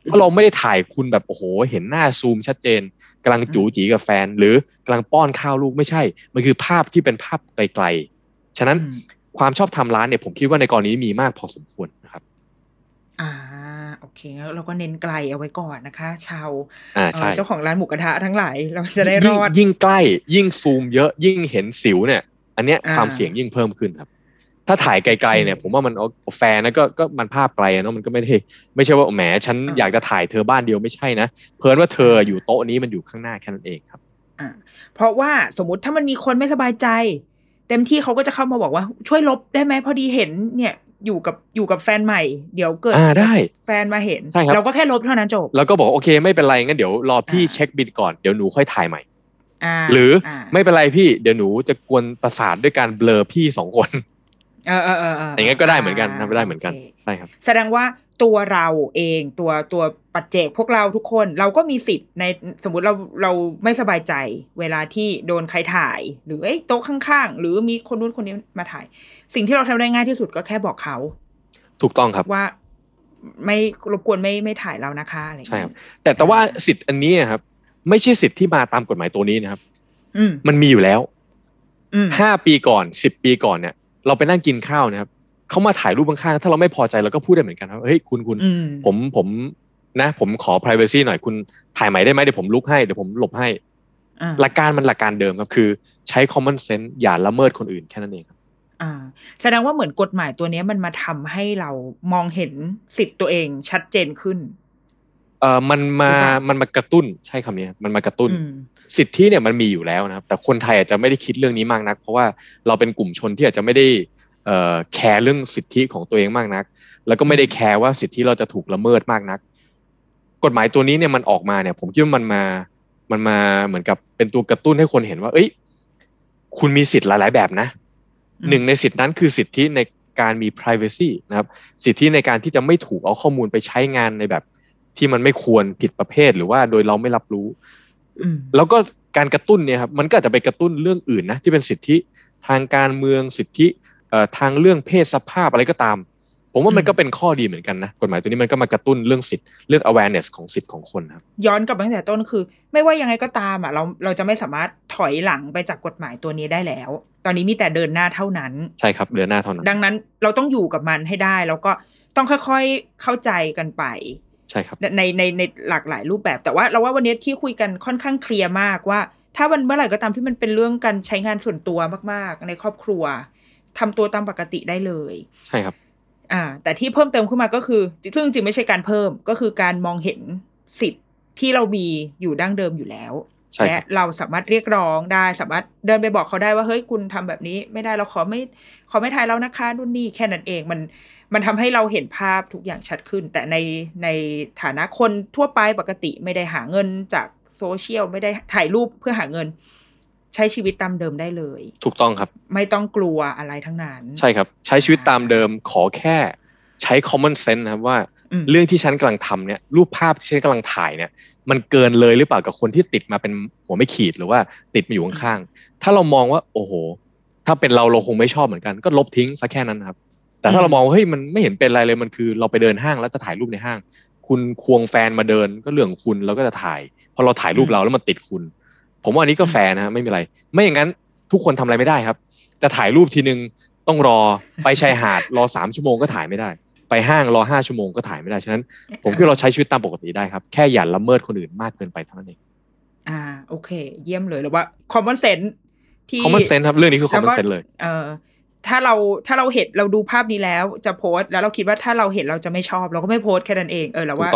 เพราะเราไม่ได้ถ่ายคุณแบบโอ้โหเห็นหน้าซูมชัดเจนกำลังจู๋จี๋กับแฟนหรือกำลังป้อนข้าวลูกไม่ใช่มันคือภาพที่เป็นภาพไกลๆฉะนั้นความชอบทำร้านเนี่ยผมคิดว่าในกรณีมีมากพอสมควรนะครับอ่าโอเคแล้วเราก็เน้นไกลเอาไว้ก่อนนะคะชาวเจ้าของร้านหมูกระทะทั้งหลายเราจะได้รอดยิ่งใกล้ยิ่งซูมเยอะยิ่งเห็นสิวเนี่ยอันเนี้ยความเสี่ยงยิ่งเพิ่มขึ้นครับถ้าถ่ายไกลๆเนี่ยผมว่ามันเอาแฟนนะก็ก็มันภาพไกลเนาะมันก็ไม่ได้ไม่ใช่ว่าแหมฉันอยากจะถ่ายเธอบ้านเดียวไม่ใช่นะเพิ่นว่าเธออยู่โต๊ะนี้มันอยู่ข้างหน้าแค่นั้นเองครับอ่าเพราะว่าสมมติถ้ามันมีคนไม่สบายใจเต็มที่เขาก็จะเข้ามาบอกว่าช่วยลบได้ไหมพอดีเห็นเนี่ยอยู่กับอยู่กับแฟนใหม่เดี๋ยวเกิดแฟนมาเห็นเราก็แค่ลบเท่านั้นจบแล้วก็บอกโอเคไม่เป็นไรงั้นเดี๋ยวรอพี่เช็คบิลก่อนเดี๋ยวหนูค่อยถ่ายใหม่หรือไม่เป็นไรพี่เดี๋ยวหนูจะกวนประสาทด้วยการเบลอพี่สองคนเออเออเอออย่างเงี้ยก็ได้เหมือนกันทำได้เหมือนกันใช่ครับแสดงว่าตัวเราเองตัวตัวปัจเจกพวกเราทุกคนเราก็มีสิทธิ์ในสมมติเราเราไม่สบายใจเวลาที่โดนใครถ่ายหรือไอ้โต๊ะข้างๆหรือมีคนนู้นคนนี้มาถ่ายสิ่งที่เราทำได้ง่ายที่สุดก็แค่บอกเขาถูกต้องครับว่าไม่รบกวนไม่ไม่ถ่ายเรานะคะอะไรใช่ครับแต่แต่ว่าสิทธิ์อันนี้ครับไม่ใช่สิทธิ์ที่มาตามกฎหมายตัวนี้นะครับมันมีอยู่แล้วห้าปีก่อนสิบปีก่อนเนี่ยเราไปนั่งกินข้าวนะครับเขามาถ่ายรูปข้างๆถ้าเราไม่พอใจเราก็พูดได้เหมือนกันครับเฮ้ยคุณคุณผมผมนะผมขอ privacy หน่อยคุณถ่ายใหม่ได้ไหมเดี๋ยวผมลุกให้เดี๋ยวผมหลบให้หลักการมันหลักการเดิมครับคือใช้ common sense อย่าละเมิดคนอื่นแค่นั้นเองครับอ่าแสดงว่าเหมือนกฎหมายตัวนี้มันมาทำให้เรามองเห็นสิทธิ์ตัวเองชัดเจนขึ้นเอ่อมันมามันมากระตุ้นใช่คำนี้มันมากระตุ้นสิทธิเนี่ยมันมีอยู่แล้วนะครับแต่คนไทยอาจจะไม่ได้คิดเรื่องนี้มากนักเพราะว่าเราเป็นกลุ่มชนที่อาจจะไม่ได้เอ่อแคร์เรื่องสิทธิของตัวเองมากนักแล้วก็ไม่ได้แคร์ว่าสิทธิเราจะถูกละเมิดมากนักกฎหมายตัวนี้เนี่ยมันออกมาเนี่ยผมคิดว่ามันมามันมาเหมือนกับเป็นตัวกระตุ้นให้คนเห็นว่าเอ้ยคุณมีสิทธิ์หลายๆแบบนะหนึ่งในสิทธินั้นคือสิทธิในการมี privacy นะครับสิทธิในการที่จะไม่ถูกเอาข้อมูลไปใช้งานในแบบที่มันไม่ควรผิดประเภทหรือว่าโดยเราไม่รับรู้แล้วก็การกระตุ้นเนี่ยครับมันก็อาจจะไปกระตุ้นเรื่องอื่นนะที่เป็นสิทธิทางการเมืองสิทธิทางเรื่องเพศสภาพอะไรก็ตามผมว่ามันก็เป็นข้อดีเหมือนกันนะกฎหมายตัวนี้มันก็มากระตุ้นเรื่องสิทธิเรื่อง awareness ของสิทธิของคนครับย้อนกลับมาตั้งแต่ต้นคือไม่ว่ายังไงก็ตามอ่ะเราเราจะไม่สามารถถอยหลังไปจากกฎหมายตัวนี้ได้แล้วตอนนี้มีแต่เดินหน้าเท่านั้นใช่ครับเดินหน้าเท่านั้นดังนั้นเราต้องอยู่กับมันให้ได้แล้วก็ต้องค่อยๆเข้าใจกันไปใช่ครับในในในหลากหลายรูปแบบแต่ว่าเราว่าวันนี้ที่คุยกันค่อนข้างเคลียร์มากว่าถ้ามันเมื่อไหร่ก็ตามที่มันเป็นเรื่องการใช้งานส่วนตัวมากๆในครอบครัวทำตัวตามปกติได้เลยใช่ครับอ่าแต่ที่เพิ่มเติมขึ้นมาก็คือซึ่งจริงไม่ใช่การเพิ่มก็คือการมองเห็นสิทธิ์ที่เรามีอยู่ดั้งเดิมอยู่แล้ว และเราสามารถเรียกร้องได้สามารถเดินไปบอกเขาได้ว่าเฮ้ยคุณทำแบบนี้ไม่ได้เราขอไม่ขอไม่ทายแล้วนะคะนู่นนี่แค่นั้นเองมันมันทำให้เราเห็นภาพทุกอย่างชัดขึ้นแต่ในในฐานะคนทั่วไปปกติไม่ได้หาเงินจากโซเชียลไม่ได้ถ่ายรูปเพื่อหาเงินใช้ชีวิตตามเดิมได้เลยถูกต้องครับไม่ต้องกลัวอะไรทั้งนั้นใช่ครับใช้ชีวิตตามเดิมขอแค่ใช้ common sense นะครับว่าเรื่องที่ฉันกำลังทำเนี่ยรูปภาพที่ฉันกำลังถ่ายเนี่ยมันเกินเลยหรือเปล่ากับคนที่ติดมาเป็นหัวไม่ขีดหรือว่าติดมาอยู่ข้างๆถ้าเรามองว่าโอ้โหถ้าเป็นเราเราคงไม่ชอบเหมือนกันก็ลบทิ้งซะแค่นั้นครับแต่ถ้าเรามองว่าเฮ้ยมันไม่เห็นเป็นไรเลยมันคือเราไปเดินห้างแล้วจะถ่ายรูปในห้างคุณควงแฟนมาเดินก็เรื่องคุณเราก็จะถ่ายพอเราถ่ายรูปเราแล้วมันติดคุณผมว่าอันนี้ก็แฟร์นะไม่มีอะไรไม่อย่างนั้นทุกคนทำอะไรไม่ได้ครับจะถ่ายรูปทีนึงต้องรอไปชายหาดรอสามชั่วโมงก็ถ่ายไม่ได้ไปห้างรอห้าชั่วโมงก็ถ่ายไม่ได้ฉะนั้นผมคิดว่าเราใช้ชีวิตตามปกติได้ครับแค่อย่าละเมิดคนอื่นมากเกินไปเท่านั้นเองอ่าโอเคเยี่ยมเลยหรือว่า common sense ที่ common sense ครับเรื่องนี้คือ common sense เลยเอ่อถ้าเราถ้าเราเห็นเราดูภาพนี้แล้วจะโพสต์แล้วเราคิดว่าถ้าเราเห็นเราจะไม่ชอบเราก็ไม่โพสต์แค่นั้นเองเออแล้วว่า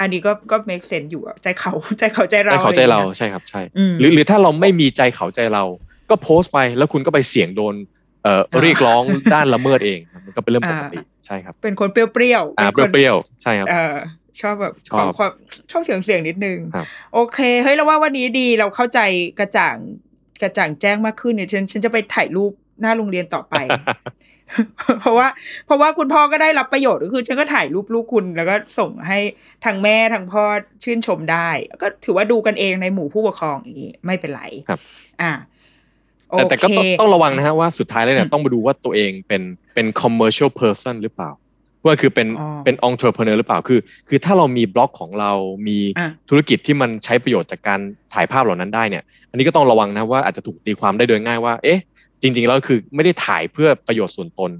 อันนี้ก็ก็ make sense อยู่ใจเขาใจเขาใจเราใจเขาใจเราใช่ครับใช่หรือหรือถ้าเราไม่มีใจเขาใจเราก็โพสต์ไปแล้วคุณก็ไปเสี่ยงโดนเอ่อเรียกร้องด้านละเมิดเองมันก็เป็นเรื่องปกติใช่ครับเป็นคนเปรี้ยวๆเป็นคนเปรี้ยวๆใช่ครับเอ่อชอบแบบชอบชอบเสียงๆนิดนึงโอเคเฮ้ยเราว่าวันนี้ดีเราเข้าใจกระจ่างกระจ่างแจ้งมากขึ้นเนี่ยฉันฉันจะไปถ่ายรูปหน้าโรงเรียนต่อไป เพราะว่าเพราะว่าคุณพ่อก็ได้รับประโยชน์ก็คือฉันก็ถ่ายรูปลูกคุณแล้วก็ส่งให้ทางแม่ทางพ่อชื่นชมได้ก็ถือว่าดูกันเองในหมู่ผู้ปกครองอย่างนี้ไม่เป็นไรครับอ่าแต่แต่ก็ต้องระวังนะฮะว่าสุดท้ายแล้วเนี่ยต้องมาดูว่าตัวเองเป็นเป็น commercial person หรือเปล่าว่าคือเป็นเป็น entrepreneur หรือเปล่าคือคือถ้าเรามีบล็อกของเรามีธุรกิจที่มันใช้ประโยชน์จากการถ่ายภาพเหล่านั้นได้เนี่ยอันนี้ก็ต้องระวังนะว่าอาจจะถูกตีความได้โดยง่ายว่าเอ๊ะจริงๆแล้วคือไม่ได้ถ่ายเพื่อประโยชน์ส่วนตน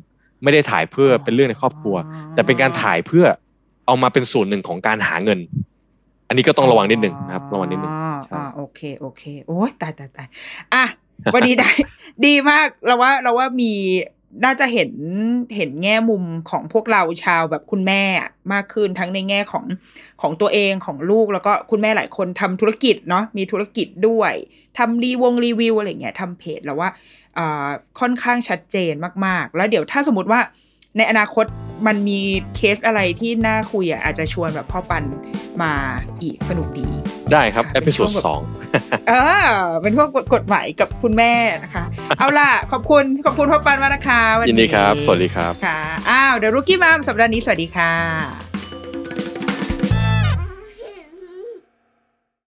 ไม่ได้ถ่ายเพื่อเป็นเรื่องในครอบครัวแต่เป็นการถ่ายเพื่อเอามาเป็นส่วนหนึ่งของการหาเงินอันนี้ก็ต้องระวังนิดนึงนะครับระวังนิดนึงอ่าโอเคโอเคโอ้ยตายตายตายอ่ะวันนี้ได้ดีมากเราว่าเราว่ามีน่าจะเห็นเห็นแง่มุมของพวกเราชาวแบบคุณแม่มากขึ้นทั้งในแง่ของของตัวเองของลูกแล้วก็คุณแม่หลายคนทำธุรกิจเนาะมีธุรกิจด้วยทำรีวงรีวิวอะไรเงี้ยทำเพจเราว่าอ่าค่อนข้างชัดเจนมากๆแล้วเดี๋ยวถ้าสมมติว่าในอนาคตมันมีเคสอะไรที่น่าคุยอ่ะอาจจะชวนแบบพ่อปันมาอีกสนุกดีได้ครับเอพิโซดสองเออเป็นพวกกฎหมายกับคุณแม่นะคะเอาล่ะขอบคุณขอบคุณพ่อปันมากนะคะวันนี้ยินดีครับสวัสดีครับค่ะอ้าว The Rookie Mom สัปดาห์นี้สวัสดีค่ะ